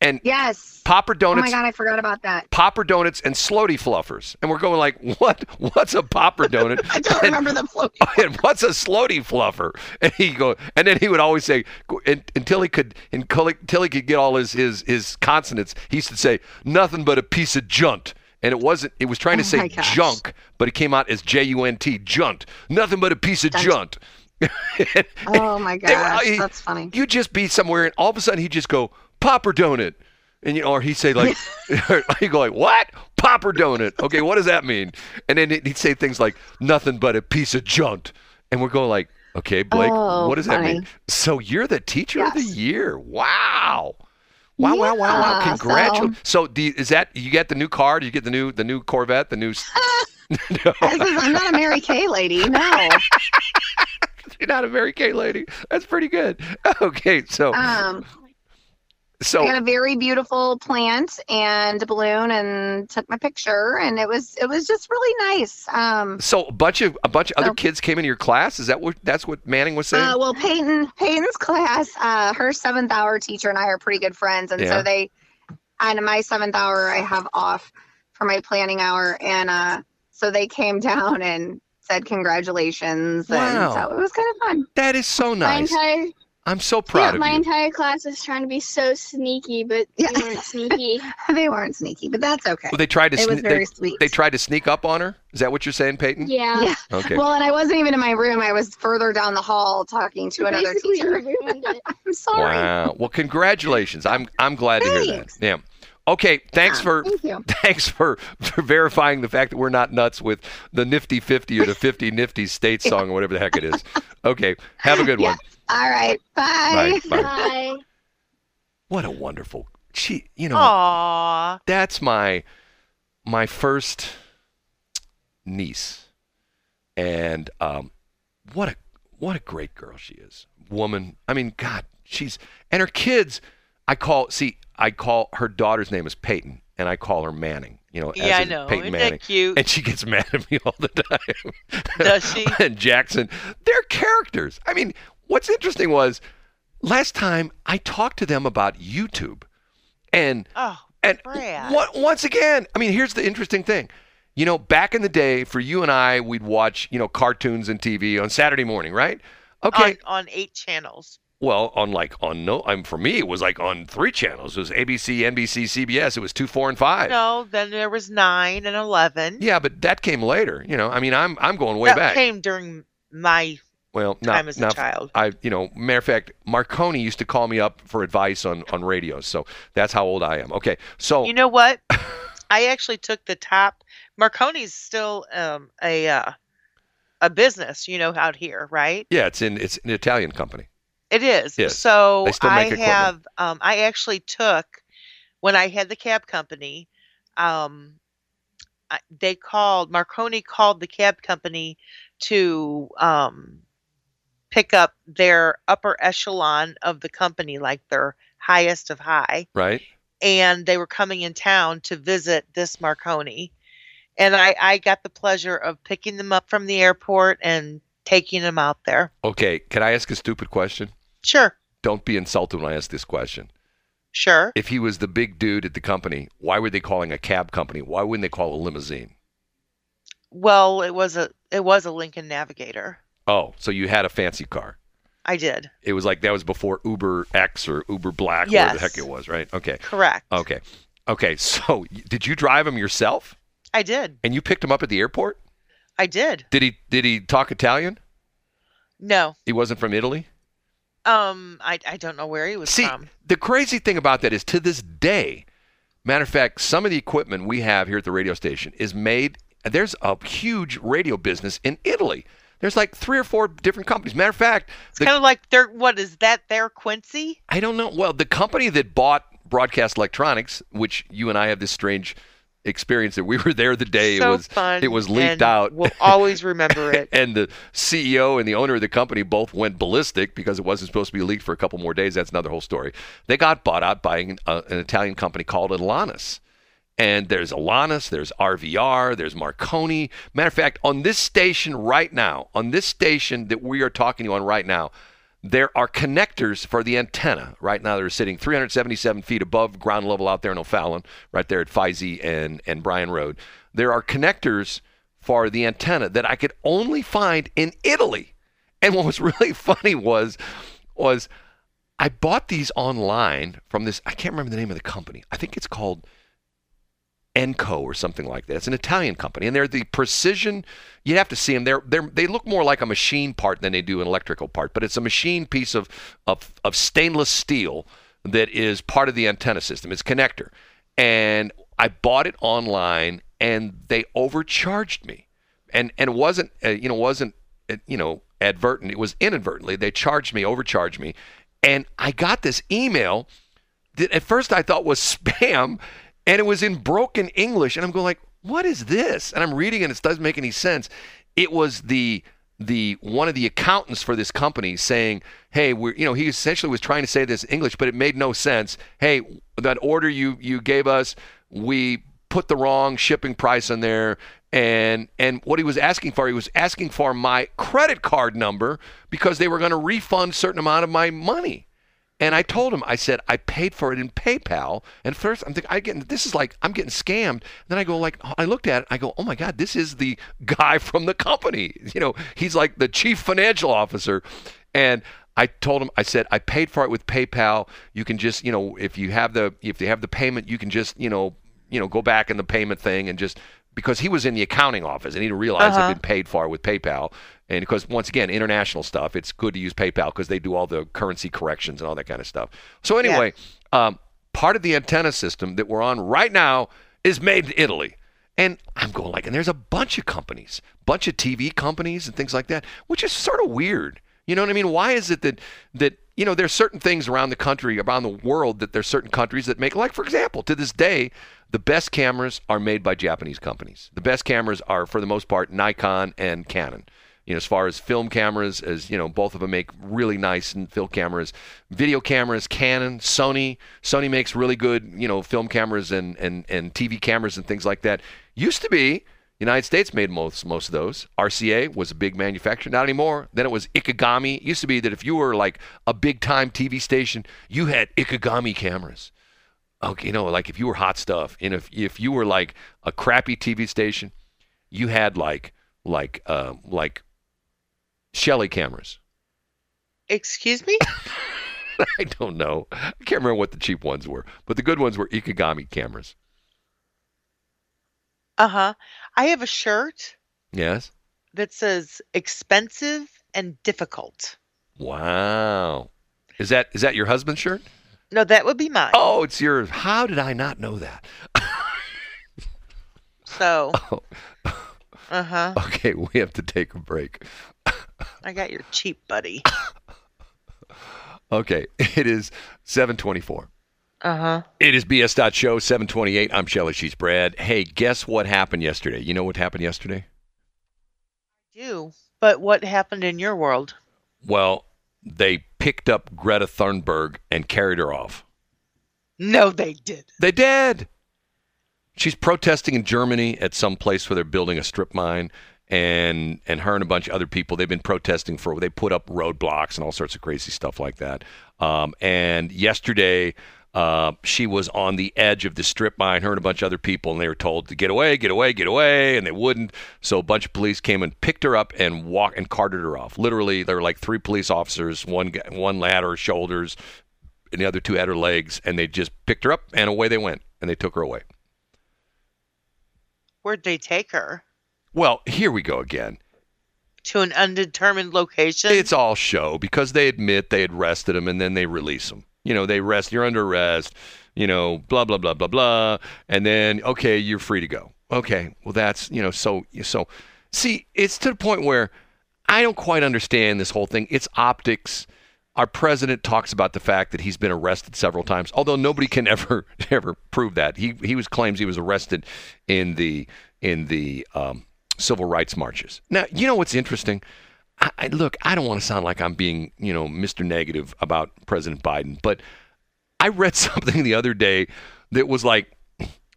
And yes. popper donuts. Oh my God, I forgot about that. Popper donuts and Floaty Fluffers. And we're going like, what? What's a popper donut? I don't and, remember the Floaty Fluffer. And what's a Floaty Fluffer? And he go, and then he would always say, and, until he could, until he could get all his, his, his consonants, he used to say, nothing but a piece of junt. And it wasn't, it was trying to oh say junk, but it came out as J U N T, junt. Nothing but a piece of That's- junt. Oh my gosh, were, he, that's funny. You'd just be somewhere and all of a sudden he'd just go, popper donut, and you know, or he'd say like, you go like, what? Popper donut? Okay, what does that mean? And then he'd say things like, nothing but a piece of junk, and we're going like, okay, Blake, oh, what does funny. that mean? So you're the teacher yes. of the year? Wow, wow, yeah, wow, wow, wow! Congratulations! So, so do you, is that you get the new car? Do you get the new the new Corvette? The new? No. I'm not a Mary Kay lady. No. You're not a Mary Kay lady. That's pretty good. Okay, so. Um, So I had a very beautiful plant and a balloon and took my picture, and it was it was just really nice. Um, so a bunch of a bunch of so, other kids came into your class. Is that what that's what Manning was saying? Uh, well, Peyton Peyton's class, uh, her seventh hour teacher and I are pretty good friends, and yeah. so they. And my seventh hour, I have off for my planning hour, and uh, So they came down and said congratulations. Wow. And so it was kind of fun. That is so nice. My entire, I'm so proud yeah, of my you. My entire class was trying to be so sneaky, but yeah. they weren't sneaky. They weren't sneaky, but that's okay. Well, they tried to it sne- was very they, sweet. They tried to sneak up on her? Is that what you're saying, Peyton? Yeah. yeah. Okay. Well, and I wasn't even in my room. I was further down the hall talking to another teacher. I'm sorry. Wow. Well, congratulations. I'm I'm glad Thanks. to hear that. Yeah. Okay, thanks yeah, for thank thanks for, for verifying the fact that we're not nuts with the Nifty fifty or the fifty Nifty State song yeah. or whatever the heck it is. Okay, have a good yeah. one. All right, bye. Bye. Bye. Bye. What a wonderful, she, you know, Aww. that's my my first niece, and um, what a what a great girl she is, woman. I mean, God, she's and her kids. I call see. I call her daughter's name is Peyton, and I call her Manning. You know, yeah, as I know. Peyton Isn't Manning. That cute? And she gets mad at me all the time. Does she? And Jackson, they're characters. I mean, what's interesting was last time I talked to them about YouTube, and oh, and what, once again, I mean, here's the interesting thing. You know, back in the day, for you and I, we'd watch you know cartoons and T V on Saturday morning, right? Okay, on, on eight channels. Well, on like on no, I'm um, for me it was like on three channels. It was A B C, N B C, C B S. It was two, four, and five. No, then there was nine and eleven. Yeah, but that came later. You know, I mean, I'm I'm going way that back. That came during my well, time not, as a not, child. I, you know, matter of fact, Marconi used to call me up for advice on on radio. So that's how old I am. Okay, so you know what? I actually took the top. Marconi's still um, a uh, a business, you know, out here, right? Yeah, it's in it's an Italian company. It is. Yes. So I have, um, I actually took, when I had the cab company, um, I, they called, Marconi called the cab company to um, pick up their upper echelon of the company, like their highest of high. Right. And they were coming in town to visit this Marconi. And I, I got the pleasure of picking them up from the airport and taking them out there. Okay. Can I ask a stupid question? Sure. Don't be insulted when I ask this question. Sure. If he was the big dude at the company, why were they calling a cab company? Why wouldn't they call a limousine? Well, it was a it was a Lincoln Navigator. Oh, so you had a fancy car. I did. It was like that was before Uber X or Uber Black, yes. whatever the heck it was, right? Okay. Correct. Okay. Okay. So did you drive him yourself? I did. And you picked him up at the airport? I did. Did he did he talk Italian? No. He wasn't from Italy? Um, I, I don't know where he was See, from. See, the crazy thing about that is to this day, matter of fact, some of the equipment we have here at the radio station is made, there's a huge radio business in Italy. There's like three or four different companies. Matter of fact. It's kind of like, their, what is that, their Quincy? I don't know. Well, the company that bought Broadcast Electronics, which you and I have this strange experience that we were there the day so it was fun, it was leaked out. We'll always remember it. And the C E O and the owner of the company both went ballistic because it wasn't supposed to be leaked for a couple more days. That's another whole story. They got bought out by an, uh, an Italian company called Alanis. And there's Alanis, there's R V R, there's Marconi. Matter of fact, on this station right now, on this station that we are talking to you on right now, there are connectors for the antenna. Right now they're sitting three hundred seventy-seven feet above ground level out there in O'Fallon, right there at Fizee and, and Bryan Road. There are connectors for the antenna that I could only find in Italy. And what was really funny was, was I bought these online from this, I can't remember the name of the company. I think it's called Enco or something like that. It's an Italian company, and they're the precision. You have to see them. They're, they're they look more like a machine part than they do an electrical part, but it's a machine piece of, of of stainless steel that is part of the antenna system. It's connector, and I bought it online, and they overcharged me, and and it wasn't uh, you know wasn't uh, you know advertent. It was inadvertently they charged me, overcharged me, and I got this email that at first I thought was spam. And it was in broken English, and I'm going like, what is this? And I'm reading, and it doesn't make any sense. It was the the one of the accountants for this company saying, hey, we're you know he essentially was trying to say this in English, but it made no sense. Hey, that order you you gave us, we put the wrong shipping price on there, and and what he was asking for, he was asking for my credit card number because they were going to refund a certain amount of my money. And I told him, I said, I paid for it in PayPal. And first, I'm thinking, I get, this is like, I'm getting scammed. And then I go like, I looked at it, I go, oh my God, this is the guy from the company. You know, he's like the chief financial officer. And I told him, I said, I paid for it with PayPal. You can just, you know, if you have the, if they have the payment, you can just, you know, you know, go back in the payment thing and just, because he was in the accounting office and he didn't realize uh-huh. I'd been paid for it with PayPal. And because, once again, international stuff, it's good to use PayPal because they do all the currency corrections and all that kind of stuff. So anyway, yeah. um, part of the antenna system that we're on right now is made in Italy. And I'm going like, and there's a bunch of companies, bunch of T V companies and things like that, which is sort of weird. You know what I mean? Why is it that, that you know, there's certain things around the country, around the world, that there's certain countries that make, like, for example, to this day, the best cameras are made by Japanese companies. The best cameras are, for the most part, Nikon and Canon. You know, as far as film cameras, as you know, both of them make really nice and film cameras. Video cameras, Canon, Sony. Sony makes really good, you know, film cameras and, and, and T V cameras and things like that. Used to be, United States made most most of those. R C A was a big manufacturer. Not anymore. Then it was Ikegami. It used to be that if you were like a big-time T V station, you had Ikegami cameras. Okay, you know, like if you were Hot Stuff, and if if you were like a crappy T V station, you had like like uh, like. Shelly cameras. Excuse me? I don't know. I can't remember what the cheap ones were, but the good ones were Ikegami cameras. Uh-huh. I have a shirt. Yes. That says expensive and difficult. Wow. Is that is that your husband's shirt? No, that would be mine. Oh, it's yours. How did I not know that? So. Oh. Uh-huh. Okay, we have to take a break. I got your cheap buddy. Okay, it is seven twenty-four. Uh-huh. It is B S.show, seven twenty-eight. I'm Shelley, she's Brad. Hey, guess what happened yesterday? You know what happened yesterday? I do, but what happened in your world? Well, they picked up Greta Thunberg and carried her off. No, they did. They did. She's protesting in Germany at some place where they're building a strip mine. And and her and a bunch of other people, they've been protesting for, they put up roadblocks and all sorts of crazy stuff like that. Um, and yesterday, uh, she was on the edge of the strip mine, her and a bunch of other people, and they were told to get away, get away, get away, and they wouldn't. So a bunch of police came and picked her up and walk and carted her off. Literally, there were like three police officers, one one lad her shoulders, and the other two at her legs, and they just picked her up, and away they went, and they took her away. Where'd they take her? Well, here we go again. To an undetermined location? It's all show because they admit they had arrested him and then they release him. You know, they arrest, you're under arrest, you know, blah, blah, blah, blah, blah. And then, okay, you're free to go. Okay, well, that's, you know, so, so. See, it's to the point where I don't quite understand this whole thing. It's optics. Our president talks about the fact that he's been arrested several times, although nobody can ever, ever prove that. He, he was claims he was arrested in the, in the, um, civil rights marches. Now, you know what's interesting? I, I, look, I don't want to sound like I'm being, you know, Mister Negative about President Biden, but I read something the other day that was like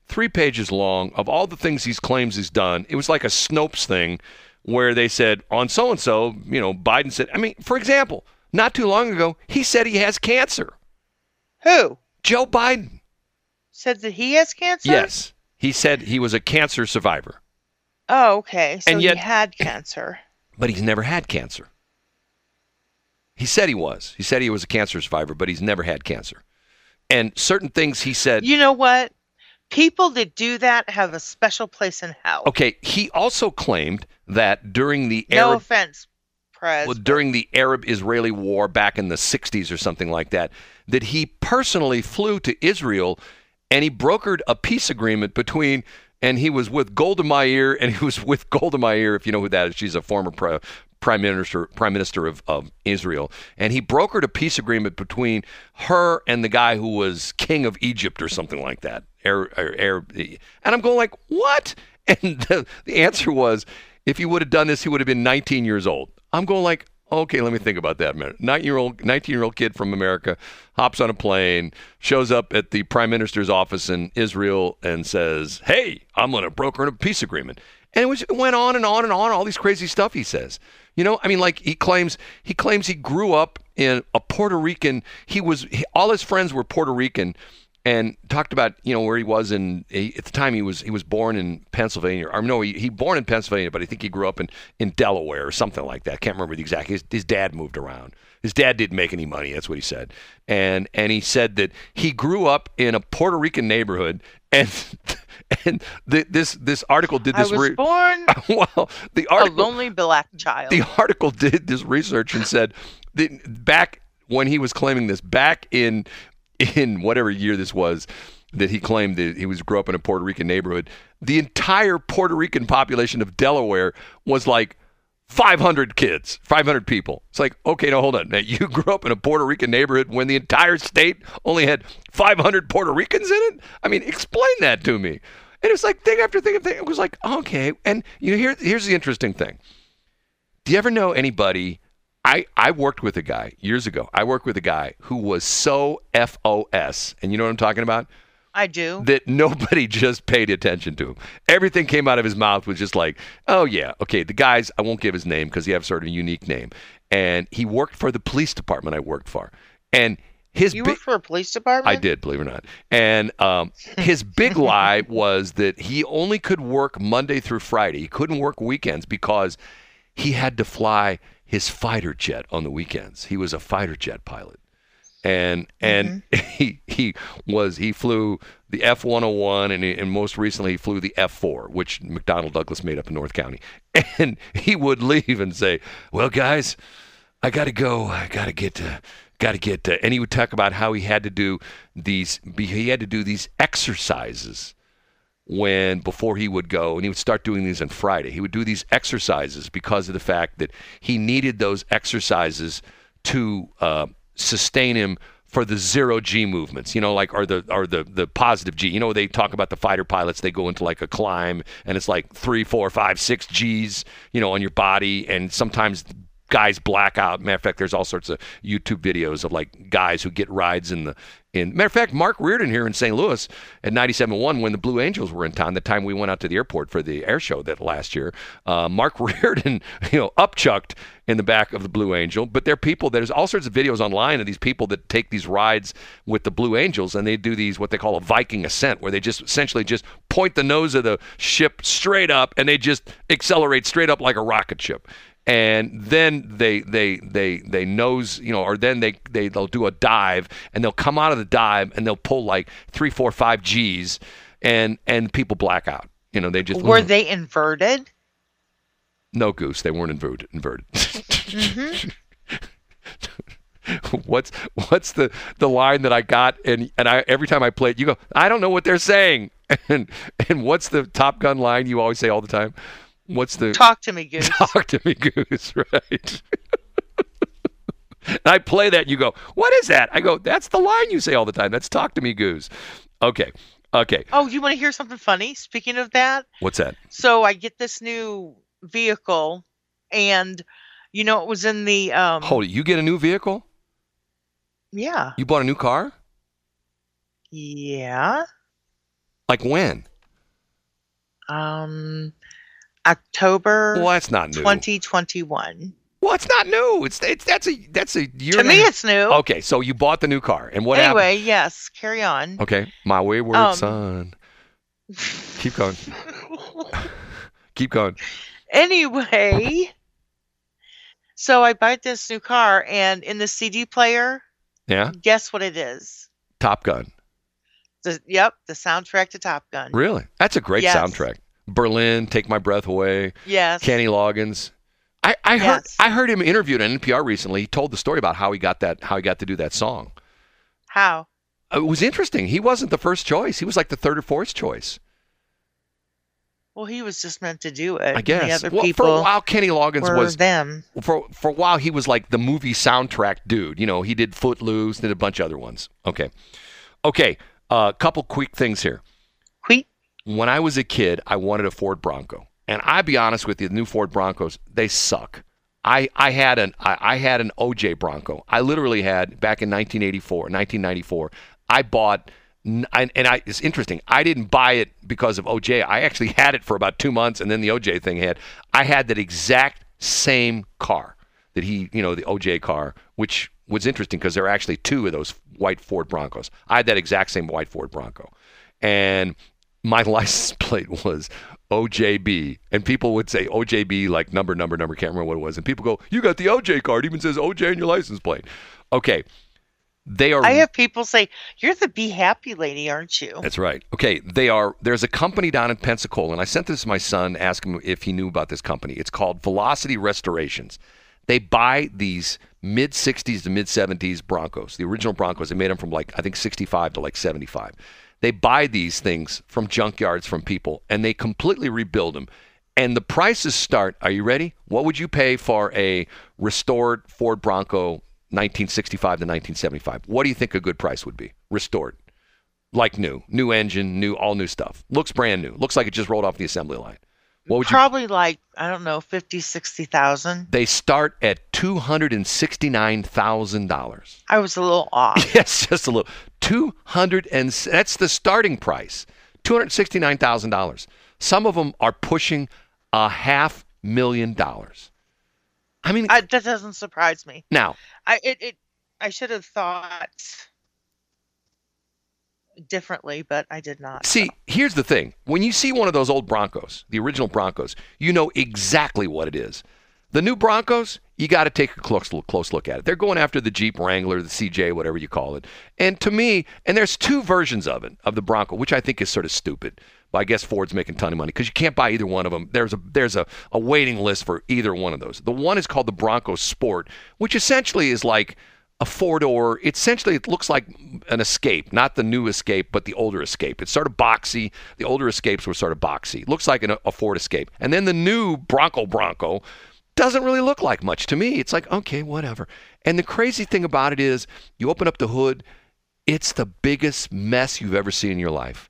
three pages long of all the things he claims he's done. It was like a Snopes thing where they said, on so-and-so, you know, Biden said, I mean, for example, not too long ago, he said he has cancer. Who? Joe Biden. Said that he has cancer? Yes. He said he was a cancer survivor. Oh, okay. So and yet, he had cancer. But he's never had cancer. He said he was. He said he was a cancer survivor, but he's never had cancer. And certain things he said... You know what? People that do that have a special place in hell. Okay. He also claimed that during the Arab... No offense, Prez. Well, during the Arab-Israeli war back in the sixties or something like that, that he personally flew to Israel and he brokered a peace agreement between... And he was with Golda Meir, and he was with Golda Meir, if you know who that is. She's a former pre- prime minister prime minister of, of Israel. And he brokered a peace agreement between her and the guy who was king of Egypt or something like that. Air, air, air, and I'm going like, what? And the, the answer was, if he would have done this, he would have been nineteen years old. I'm going like, okay, let me think about that a minute. nineteen-year-old, nineteen-year-old kid from America hops on a plane, shows up at the prime minister's office in Israel and says, hey, I'm going to broker a peace agreement. And it, was, it went on and on and on, all these crazy stuff he says. You know, I mean, like he claims he claims he grew up in a Puerto Rican. He was he, all his friends were Puerto Rican, and talked about, you know, where he was in he, at the time he was he was born in Pennsylvania. Or no, he he born in Pennsylvania, but I think he grew up in, in Delaware or something like that. Can't remember the exact. His, his dad moved around. His dad didn't make any money. That's what he said. And and he said that he grew up in a Puerto Rican neighborhood. And and the, this this article did this. I was re- born. Well, the article, a lonely black child. The article did this research and said that back when he was claiming this, back in in whatever year this was, that he claimed that he was grew up in a Puerto Rican neighborhood. The entire Puerto Rican population of Delaware was like five hundred kids, five hundred people. It's like, okay, no, hold on. Now, you grew up in a Puerto Rican neighborhood when the entire state only had five hundred Puerto Ricans in it? I mean, explain that to me. And it was like thing after thing after thing. It was like, okay. And you know, here, here's the interesting thing. Do you ever know anybody? I, I worked with a guy years ago. I worked with a guy who was so F O S. And you know what I'm talking about? I do. That nobody just paid attention to him. Everything came out of his mouth was just like, oh, yeah, okay, the guy's, I won't give his name because he has sort of a unique name. And he worked for the police department I worked for. And his You bi- worked for a police department? I did, believe it or not. And um, his big lie was that he only could work Monday through Friday. He couldn't work weekends because he had to fly his fighter jet on the weekends. He was a fighter jet pilot. And and mm-hmm. he he was he flew the F one oh one and he, and most recently he flew the F four, which McDonnell Douglas made up in North County. And he would leave and say, "Well, guys, I gotta go. I gotta get to, gotta get to." And he would talk about how he had to do these he had to do these exercises when before he would go, and he would start doing these on Friday. He would do these exercises because of the fact that he needed those exercises to. Uh, sustain him for the zero G movements, you know, like or the or the the positive G. You know, they talk about the fighter pilots. They go into like a climb, and it's like three, four, five, six Gs, you know, on your body. And sometimes guys black out. Matter of fact, there's all sorts of YouTube videos of like guys who get rides in the. In matter of fact, Mark Reardon here in Saint Louis at ninety-seven point one, when the Blue Angels were in town, the time we went out to the airport for the air show that last year, uh, Mark Reardon, you know, upchucked in the back of the Blue Angel. But there are people, there's all sorts of videos online of these people that take these rides with the Blue Angels, and they do these, what they call a Viking ascent, where they just essentially just point the nose of the ship straight up, and they just accelerate straight up like a rocket ship. And then they they they they nose, you know, or then they, they they'll do a dive, and they'll come out of the dive and they'll pull like three, four, five Gs, and and people black out. You know, they just were mm. they inverted? No, Goose, they weren't inverted. Inverted. Mm-hmm. What's what's the, the line that I got? And and I every time I play it, you go, I don't know what they're saying. And and what's the Top Gun line you always say all the time? What's the talk to me goose? Talk to me goose, right? And I play that, and you go, "What is that?" I go, "That's the line you say all the time. That's talk to me goose." Okay, okay. Oh, you want to hear something funny? Speaking of that, what's that? So I get this new vehicle, and you know it was in the. Um... Hold it! You get a new vehicle? Yeah. You bought a new car? Yeah. Like when? Um. October. Well, that's not new. twenty twenty-one. Well, it's not new. It's it's that's a that's a year. To me, it's new. Okay, so you bought the new car, and what? Anyway, happened? Yes. Carry on. Okay, my wayward um, son. Keep going. Keep going. Anyway, so I bought this new car, and in the C D player, yeah, guess what it is? Top Gun. The, yep, the soundtrack to Top Gun. Really? That's a great yes. soundtrack. Berlin, Take My Breath Away. Yes. Kenny Loggins. I, I yes. heard I heard him interviewed on N P R recently. He told the story about how he got that how he got to do that song. How? It was interesting. He wasn't the first choice. He was like the third or fourth choice. Well, he was just meant to do it. I guess. The other well, people for a while, Kenny Loggins was them. For for a while, he was like the movie soundtrack dude. You know, he did Footloose, did a bunch of other ones. Okay, okay. A uh, couple quick things here. When I was a kid, I wanted a Ford Bronco, and I'll be honest with you, the new Ford Broncos, they suck. I, I had an I, I had an O J Bronco. I literally had back in nineteen eighty-four, nineteen ninety-four. I bought And I, it's interesting. I didn't buy it because of O J. I actually had it for about two months, and then the O J thing hit. I had that exact same car that he, you know, the O J car, which was interesting because there are actually two of those white Ford Broncos. I had that exact same white Ford Bronco, and my license plate was O J B, and people would say O J B like number, number, number. Can't remember what it was, and people go, "You got the O J card. It even says O J on your license plate." Okay. They are. I have people say, "You're the Be Happy lady, aren't you?" That's right. Okay, they are. There's a company down in Pensacola, and I sent this to my son, ask him if he knew about this company. It's called Velocity Restorations. They buy these mid sixties to mid seventies Broncos, the original Broncos. They made them from like I think sixty-five to like seventy-five. They buy these things from junkyards, from people, and they completely rebuild them. And the prices start. Are you ready? What would you pay for a restored Ford Bronco? nineteen sixty-five to nineteen seventy-five. What do you think a good price would be? Restored. Like new. New engine, new, all new stuff. Looks brand new. Looks like it just rolled off the assembly line. What would Probably you... like, I don't know, fifty thousand, sixty thousand. They start at two hundred sixty-nine thousand dollars. I was a little off. Yes, just a little. two hundred and that's the starting price. two hundred sixty-nine thousand dollars. Some of them are pushing a half million dollars. I mean, I, that doesn't surprise me. Now, I it, it I should have thought differently, but I did not. See, so. Here's the thing: when you see one of those old Broncos, the original Broncos, you know exactly what it is. The new Broncos, you got to take a close, close look at it. They're going after the Jeep Wrangler, the C J, whatever you call it. And to me, and there's two versions of it, of the Bronco, which I think is sort of stupid. But I guess Ford's making a ton of money because you can't buy either one of them. There's a there's a, a waiting list for either one of those. The one is called the Bronco Sport, which essentially is like a four-door. Essentially, it looks like an Escape, not the new Escape, but the older Escape. It's sort of boxy. The older Escapes were sort of boxy. Looks like an, a Ford Escape. And then the new Bronco Bronco doesn't really look like much to me. It's like, okay, whatever. And the crazy thing about it is you open up the hood, it's the biggest mess you've ever seen in your life.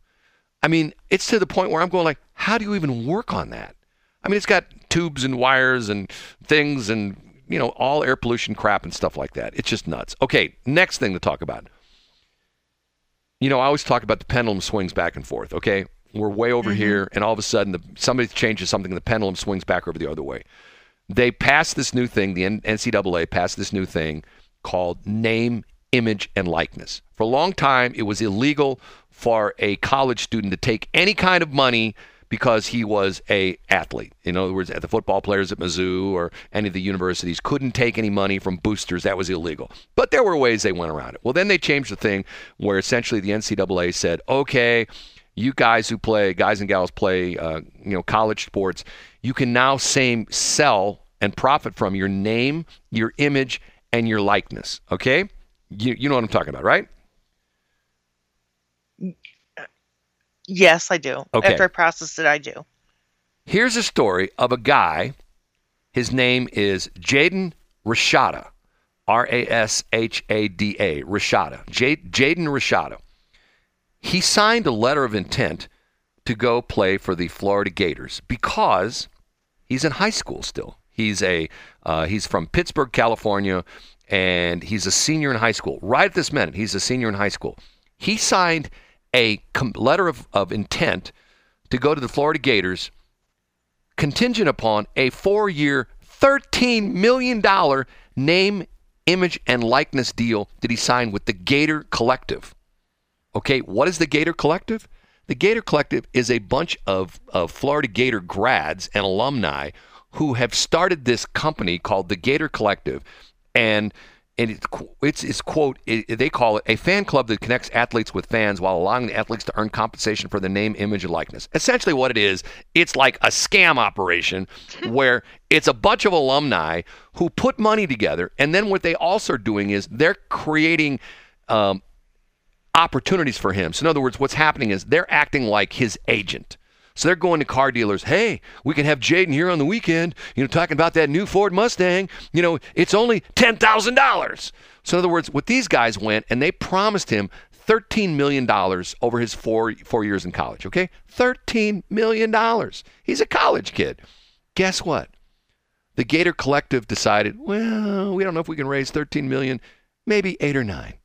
I mean, it's to the point where I'm going like, how do you even work on that? I mean, it's got tubes and wires and things and, you know, all air pollution crap and stuff like that. It's just nuts. Okay, next thing to talk about. You know, I always talk about the pendulum swings back and forth, okay? We're way over mm-hmm. here, and all of a sudden the, somebody changes something, and the pendulum swings back over the other way. They passed this new thing, the N C double A passed this new thing called name, image, and likeness. For a long time, it was illegal for a college student to take any kind of money because he was a athlete. In other words, the football players at Mizzou or any of the universities couldn't take any money from boosters. That was illegal. But there were ways they went around it. Well, then they changed the thing where essentially the N C double A said, okay, you guys who play, guys and gals play, uh, you know, college sports, you can now same sell and profit from your name, your image, and your likeness. Okay? You, you know what I'm talking about, right? Yes, I do. Okay. After I processed it, I do. Here's a story of a guy. His name is Jaden Rashada. R A S H A D A. Rashada. J- Jaden Rashada. He signed a letter of intent to go play for the Florida Gators because he's in high school still. He's a uh, he's from Pittsburgh, California, and he's a senior in high school. Right at this minute, he's a senior in high school. He signed a com- letter of, of intent to go to the Florida Gators contingent upon a four-year, thirteen million dollars name, image, and likeness deal that he signed with the Gator Collective. Okay, what is the Gator Collective? The Gator Collective is a bunch of, of Florida Gator grads and alumni who have started this company called the Gator Collective, and and it's, it's, it's quote, it, they call it a fan club that connects athletes with fans while allowing the athletes to earn compensation for their name, image, and likeness. Essentially what it is, it's like a scam operation where it's a bunch of alumni who put money together, and then what they also are doing is they're creating um, opportunities for him. So in other words, what's happening is they're acting like his agent. So they're going to car dealers. Hey, we can have Jaden here on the weekend, you know, talking about that new Ford Mustang. You know, it's only ten thousand dollars. So in other words, what these guys went and they promised him thirteen million dollars over his four four years in college, okay? thirteen million dollars. He's a college kid. Guess what? The Gator Collective decided, well, we don't know if we can raise thirteen million dollars, maybe eight or nine.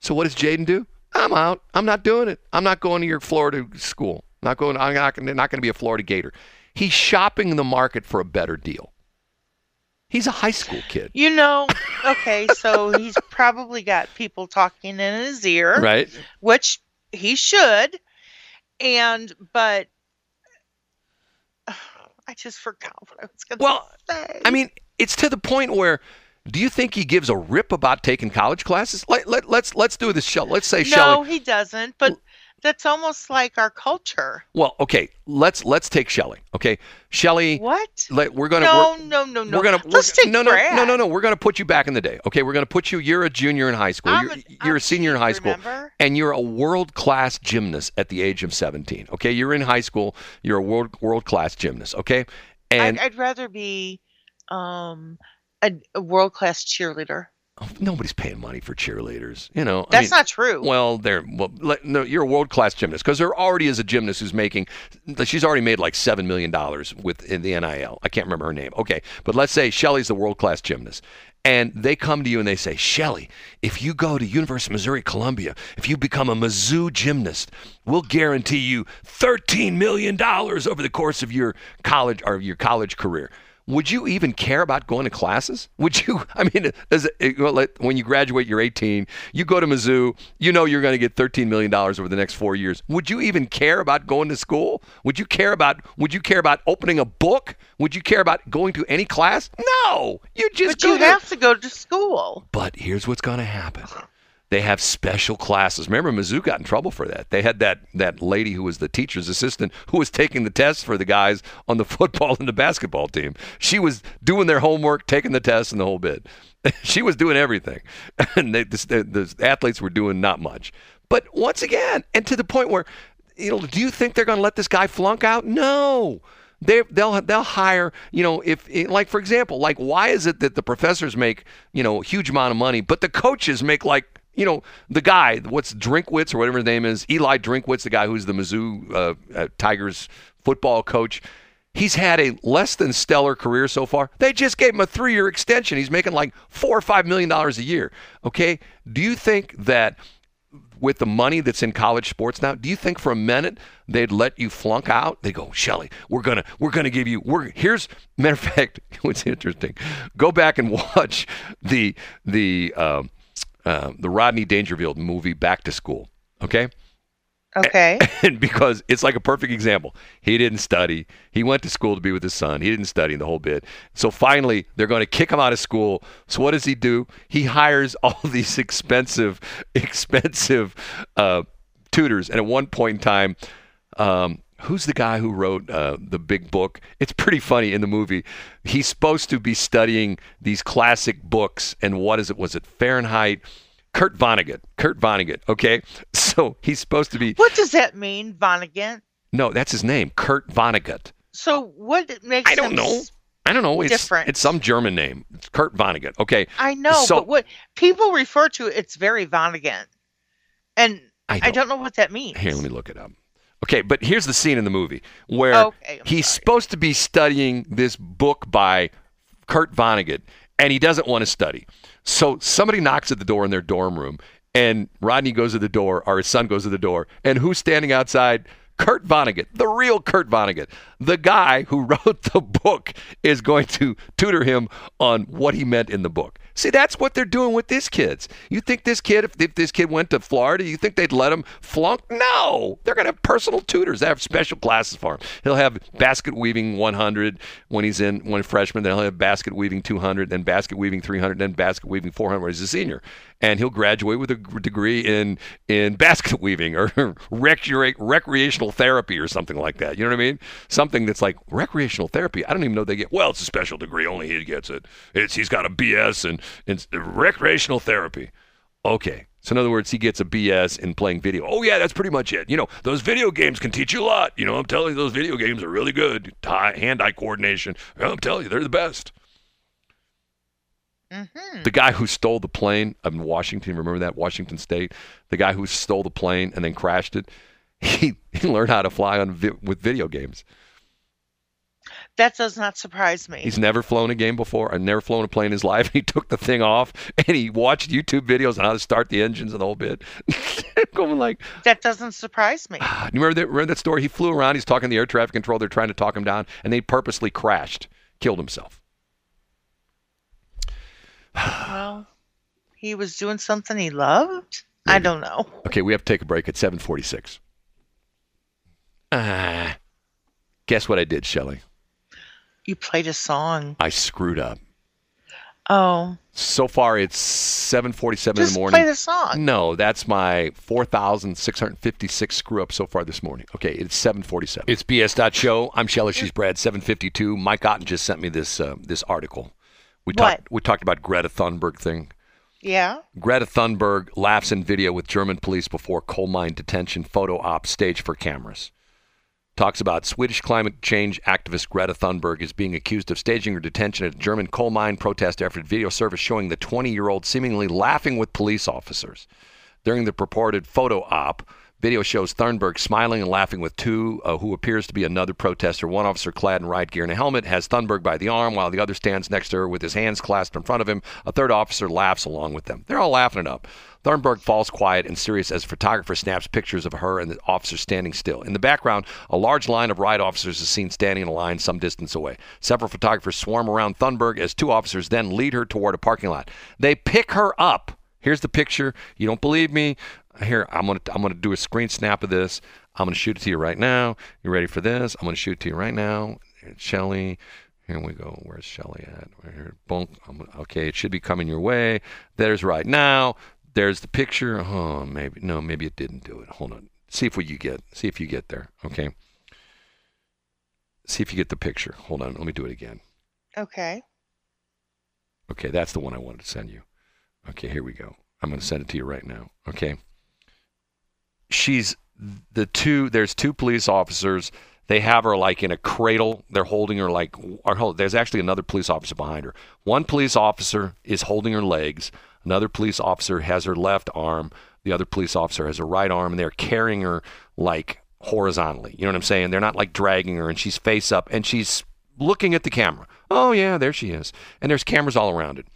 So what does Jaden do? I'm out. I'm not doing it. I'm not going to your Florida school. Not going. I'm not, not going to be a Florida Gator. He's shopping the market for a better deal. He's a high school kid. You know, okay, so he's probably got people talking in his ear. Right. Which he should. And, but, uh, I just forgot what I was going to well, say. Well, I mean, it's to the point where, do you think he gives a rip about taking college classes? Let, let, let's let's do this, Shelley. Let's say no, Shelley. No, he doesn't, but... That's almost like our culture. Well, okay, let's let's take Shelley. Okay, Shelley. What? Let, we're gonna. No, we're, no, no, no. We're gonna. Let's we're, take no, no, Brad. no, no, no. We're gonna put you back in the day. Okay, we're gonna put you. You're a junior in high school. I'm you're a, you're I'm a senior a, in high school, remember? And you're a world class gymnast at the age of seventeen. Okay, you're in high school. You're a world world class gymnast. Okay, and I'd, I'd rather be um, a, a world class cheerleader. Nobody's paying money for cheerleaders, you know. That's I mean, not true. Well, they're well. Let, no, you're a world-class gymnast because there already is a gymnast who's making. She's already made like seven million dollars with in the N I L. I can't remember her name. Okay, but let's say Shelley's the world-class gymnast, and they come to you and they say, Shelley, if you go to University of Missouri Columbia, if you become a Mizzou gymnast, we'll guarantee you thirteen million dollars over the course of your college or your college career. Would you even care about going to classes? Would you? I mean, as a, when you graduate, you're eighteen. You go to Mizzou. You know you're going to get thirteen million dollars over the next four years. Would you even care about going to school? Would you care about? Would you care about opening a book? Would you care about going to any class? No, you just. But go you to, have to go to school. But here's what's going to happen. They have special classes. Remember, Mizzou got in trouble for that. They had that that lady who was the teacher's assistant who was taking the tests for the guys on the football and the basketball team. She was doing their homework, taking the tests, and the whole bit. She was doing everything. And they, the, the athletes were doing not much. But once again, and to the point where, you know, do you think they're going to let this guy flunk out? No. They, they'll they'll hire, you know, if like, for example, like why is it that the professors make, you know, a huge amount of money, but the coaches make like, you know, the guy, what's Drinkwitz or whatever his name is, Eli Drinkwitz, the guy who's the Mizzou uh, uh, Tigers football coach, he's had a less than stellar career so far. They just gave him a three-year extension. He's making like four or five million dollars a year. Okay, do you think that with the money that's in college sports now, do you think for a minute they'd let you flunk out? They go, Shelley, we're gonna we're gonna give you we're here's matter of fact, what's interesting. Go back and watch the the. Um, Uh, the Rodney Dangerfield movie Back to School, okay? Okay. And, and because it's like a perfect example. He didn't study. He went to school to be with his son. He didn't study the whole bit. So finally, they're going to kick him out of school. So what does he do? He hires all these expensive, expensive uh, tutors. And at one point in time, um, who's the guy who wrote uh, the big book? It's pretty funny in the movie. He's supposed to be studying these classic books. And what is it? Was it Fahrenheit? Kurt Vonnegut. Kurt Vonnegut. Okay. So he's supposed to be. What does that mean, Vonnegut? No, that's his name. Kurt Vonnegut. So what makes I don't him know. I don't know. It's different. It's some German name. It's Kurt Vonnegut. Okay. I know. So, but what people refer to, it's very Vonnegut. And I, know. I don't know what that means. Here, let me look it up. Okay, but here's the scene in the movie where okay, he's sorry. supposed to be studying this book by Kurt Vonnegut, and he doesn't want to study. So somebody knocks at the door in their dorm room, and Rodney goes to the door, or his son goes to the door, and who's standing outside? Kurt Vonnegut, the real Kurt Vonnegut. The guy who wrote the book is going to tutor him on what he meant in the book. See, that's what they're doing with these kids. You think this kid, if, if this kid went to Florida, you think they'd let him flunk? No. They're going to have personal tutors. They have special classes for him. He'll have basket weaving one hundred when he's in, when a freshman. Then he'll have basket weaving two hundred, then basket weaving three hundred, then basket weaving four hundred when he's a senior. And he'll graduate with a degree in in basket weaving or recre- recreational therapy or something like that. You know what I mean? Something that's like recreational therapy. I don't even know they get. Well, it's a special degree. Only he gets it. It's he's got a B S and it's recreational therapy. Okay. So in other words, he gets a B S in playing video. Oh, yeah, that's pretty much it. You know, those video games can teach you a lot. You know, I'm telling you, those video games are really good. Hand-eye coordination. I'm telling you, they're the best. Mm-hmm. The guy who stole the plane in Washington, remember that? Washington State. The guy who stole the plane and then crashed it. He, he learned how to fly on vi- with video games. That does not surprise me. He's never flown a game before. I've never flown a plane in his life. He took the thing off and he watched YouTube videos on how to start the engines and the whole bit. Going like, that doesn't surprise me. You remember that, remember that story? He flew around. He's talking to the air traffic control. They're trying to talk him down, and they purposely crashed, killed himself. Well, he was doing something he loved? Maybe. I don't know. Okay, we have to take a break at seven forty-six. Ah, uh, guess what I did, Shelley? You played a song. I screwed up. Oh. So far, it's seven forty-seven in the morning. Just play the song. No, that's my four thousand six hundred fifty-six screw up so far this morning. Okay, it's seven forty-seven. It's B S dot show. I'm Shelley. She's Brad. seven fifty-two. Mike Otten just sent me this uh, this article. We talked. We talked about Greta Thunberg thing. Yeah. Greta Thunberg laughs in video with German police before coal mine detention photo op staged for cameras. Talks about Swedish climate change activist Greta Thunberg is being accused of staging her detention at a German coal mine protest after a video service showing the twenty-year-old seemingly laughing with police officers. During the purported photo op, video shows Thunberg smiling and laughing with two, uh, who appears to be another protester. One officer clad in riot gear and a helmet has Thunberg by the arm while the other stands next to her with his hands clasped in front of him. A third officer laughs along with them. They're all laughing it up. Thunberg falls quiet and serious as a photographer snaps pictures of her and the officer standing still. In the background, a large line of riot officers is seen standing in a line some distance away. Several photographers swarm around Thunberg as two officers then lead her toward a parking lot. They pick her up. Here's the picture. You don't believe me? Here, I'm gonna I'm gonna do a screen snap of this. I'm gonna shoot it to you right now. You ready for this? I'm gonna shoot it to you right now. Shelley, here we go. Where's Shelley at? Here, boom. I'm, okay, it should be coming your way. There's right now. There's the picture. Oh, maybe no, maybe it didn't do it. Hold on. See if we you get. See if you get there. Okay. See if you get the picture. Hold on. Let me do it again. Okay. Okay, that's the one I wanted to send you. Okay, here we go. I'm gonna send it to you right now. Okay. She's the two, there's two police officers. They have her like in a cradle. They're holding her like, or there's actually another police officer behind her. One police officer is holding her legs. Another police officer has her left arm. The other police officer has her right arm, and they're carrying her like horizontally. You know what I'm saying? They're not like dragging her, and she's face up, and she's looking at the camera. Oh yeah, there she is. And there's cameras all around it.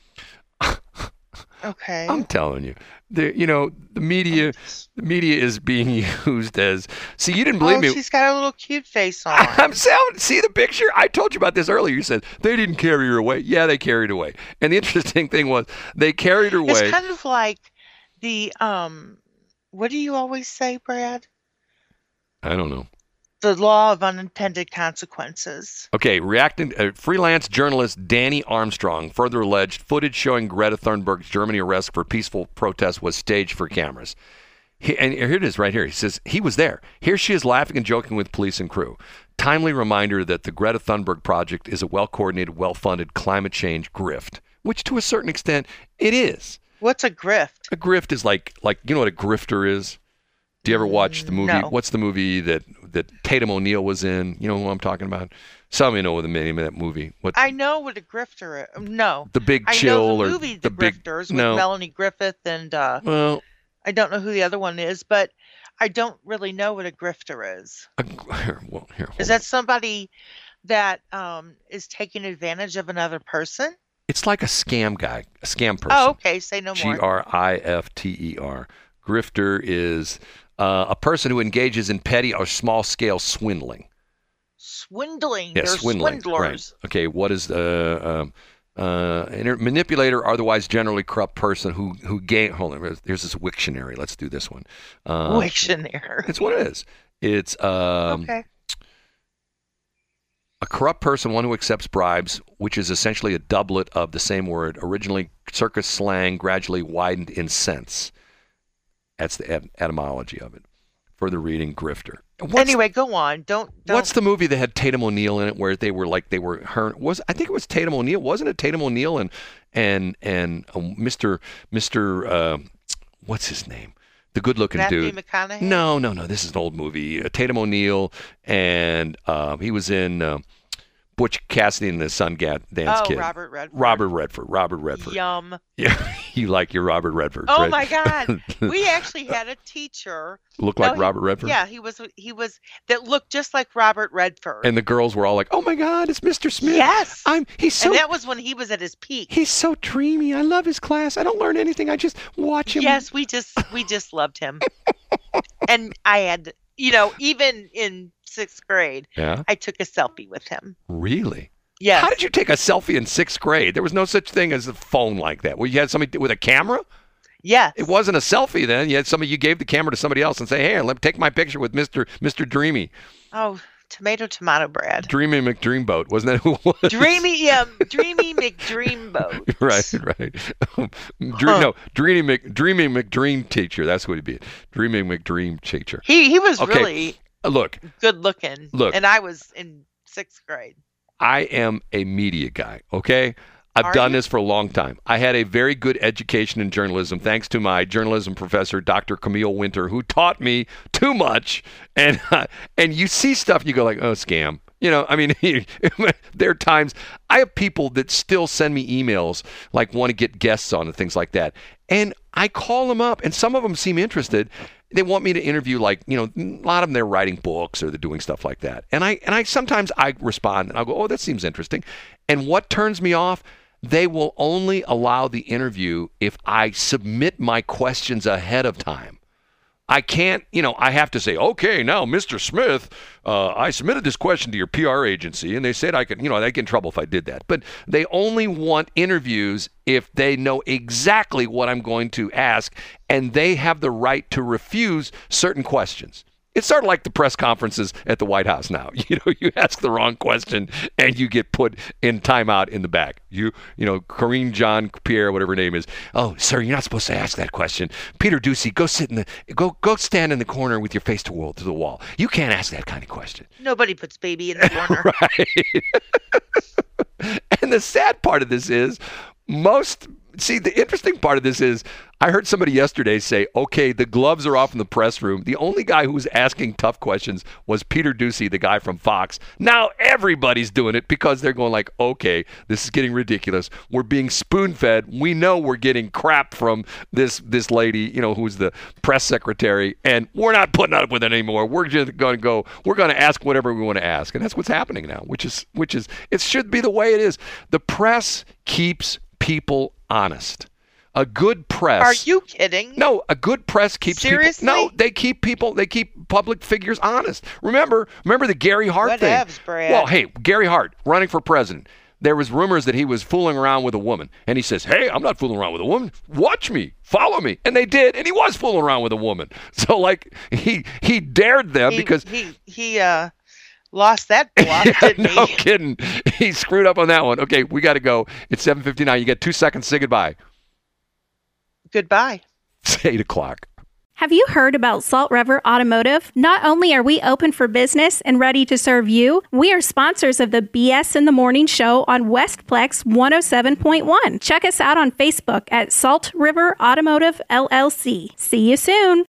Okay. I'm telling you, the, you know, the media, the media is being used as, see, you didn't believe oh, me. She's got a little cute face on. I, I'm sound, see the picture? I told you about this earlier. You said they didn't carry her away. Yeah, they carried her away. And the interesting thing was they carried her away. It's kind of like the, um, what do you always say, Brad? I don't know. The law of unintended consequences. Okay, reacting. Uh, freelance journalist Danny Armstrong further alleged footage showing Greta Thunberg's Germany arrest for peaceful protest was staged for cameras. He, and here it is right here. He says, he was there. Here she is laughing and joking with police and crew. Timely reminder that the Greta Thunberg project is a well-coordinated, well-funded climate change grift, which to a certain extent it is. What's a grift? A grift is like, like you know what a grifter is? Do you ever watch the movie? No. What's the movie that, that Tatum O'Neal was in? You know who I'm talking about? Some of you know the name of that movie. What, I know what a grifter is. No. The Big Chill. I know the movie The, the Grifters big, no. with Melanie Griffith and uh, well, I don't know who the other one is, but I don't really know what a grifter is. A, well, here, is that somebody that um, is taking advantage of another person? It's like a scam guy, a scam person. Oh, okay. Say no more. G R I F T E R. Grifter is... Uh, a person who engages in petty or small-scale swindling. Swindling. Yeah, they're swindling. Swindlers. Right. Okay, what is uh, uh, uh, manipulator or otherwise generally corrupt person who who gain? Hold on, here's this Wiktionary. Let's do this one. Uh, Wiktionary. It's what it is. It's um, okay. A corrupt person, one who accepts bribes, which is essentially a doublet of the same word, originally circus slang, gradually widened in sense. That's the etymology of it. Further reading, grifter. What's, anyway, go on. Don't, don't. What's the movie that had Tatum O'Neal in it, where they were like they were her? Was I think it was Tatum O'Neal? Wasn't it Tatum O'Neal and and and Mister Mister Uh, what's his name? The good-looking dude. Matthew McConaughey. No, no, no. This is an old movie. Uh, Tatum O'Neal and uh, he was in uh, Butch Cassidy and the Sundance oh, Kid. Oh, Robert Redford. Robert Redford. Robert Redford. Yum. Yeah, you like your Robert Redford. Oh right? My God, we actually had a teacher look like no, Robert he, Redford. Yeah, he was. He was that looked just like Robert Redford. And the girls were all like, "Oh my God, it's Mister Smith." Yes. I'm. He's so. And that was when he was at his peak. He's so dreamy. I love his class. I don't learn anything. I just watch him. Yes, we just we just loved him. And I had, you know, even in sixth grade, yeah. I took a selfie with him. Really? Yeah. How did you take a selfie in sixth grade? There was no such thing as a phone like that. Well, you had somebody with a camera? Yeah. It wasn't a selfie then. You had somebody, you gave the camera to somebody else and say, "Hey, let me take my picture with Mister Mister Dreamy." Oh, tomato, tomato, Brad. Dreamy McDreamboat, wasn't that who it was? Dreamy, yeah, Dreamy McDreamboat. Right, right. Um, dream, huh. No, Dreamy Mc, Dreamy McDream teacher. That's what he'd be. Dreamy McDream teacher. He he was okay. really look good looking. Look, and I was in sixth grade. I am a media guy. Okay, I've Are done you? this for a long time. I had a very good education in journalism, thanks to my journalism professor, Doctor Camille Winter, who taught me too much. And uh, and you see stuff, and you go like, "Oh, scam." You know, I mean, there are times I have people that still send me emails, like want to get guests on and things like that. And I call them up, and some of them seem interested. They want me to interview, like, you know, a lot of them, they're writing books or they're doing stuff like that. And I and I sometimes I respond and I'll go, "Oh, that seems interesting." And what turns me off, they will only allow the interview if I submit my questions ahead of time. I can't, you know, I have to say, "Okay, now, Mister Smith, uh, I submitted this question to your P R agency, and they said I could," you know, I'd get in trouble if I did that. But they only want interviews if they know exactly what I'm going to ask, and they have the right to refuse certain questions. It's sort of like the press conferences at the White House now. You know, you ask the wrong question and you get put in timeout in the back. You, you know, Karine Jean-Pierre, whatever her name is. "Oh, sir, you're not supposed to ask that question. Peter Ducey, go sit in the, go, go stand in the corner with your face to world to the wall. You can't ask that kind of question." Nobody puts baby in the corner. Right. And the sad part of this is, most. See, the interesting part of this is, I heard somebody yesterday say, "Okay, the gloves are off in the press room." The only guy who was asking tough questions was Peter Ducey, the guy from Fox. Now everybody's doing it because they're going like, "Okay, this is getting ridiculous. We're being spoon-fed. We know we're getting crap from this this lady, you know, who's the press secretary, and we're not putting up with it anymore. We're just going to go. We're going to ask whatever we want to ask," and that's what's happening now. Which is which is it should be the way it is. The press keeps people honest. A good press. Are you kidding? No, a good press keeps Seriously? people. No, they keep people, they keep public figures honest. Remember, remember the Gary Hart what thing. Abs, Brad? Well, hey, Gary Hart running for president. There was rumors that he was fooling around with a woman, and he says, "Hey, I'm not fooling around with a woman. Watch me, follow me," and they did, and he was fooling around with a woman. So like he he dared them he, because he he uh. lost that bluff, yeah, didn't he? No kidding. He screwed up on that one. Okay, we got to go. It's seven fifty-nine. You got two seconds to say goodbye. Goodbye. It's eight o'clock. Have you heard about Salt River Automotive? Not only are we open for business and ready to serve you, we are sponsors of the B S in the Morning show on Westplex one oh seven point one. Check us out on Facebook at Salt River Automotive L L C. See you soon.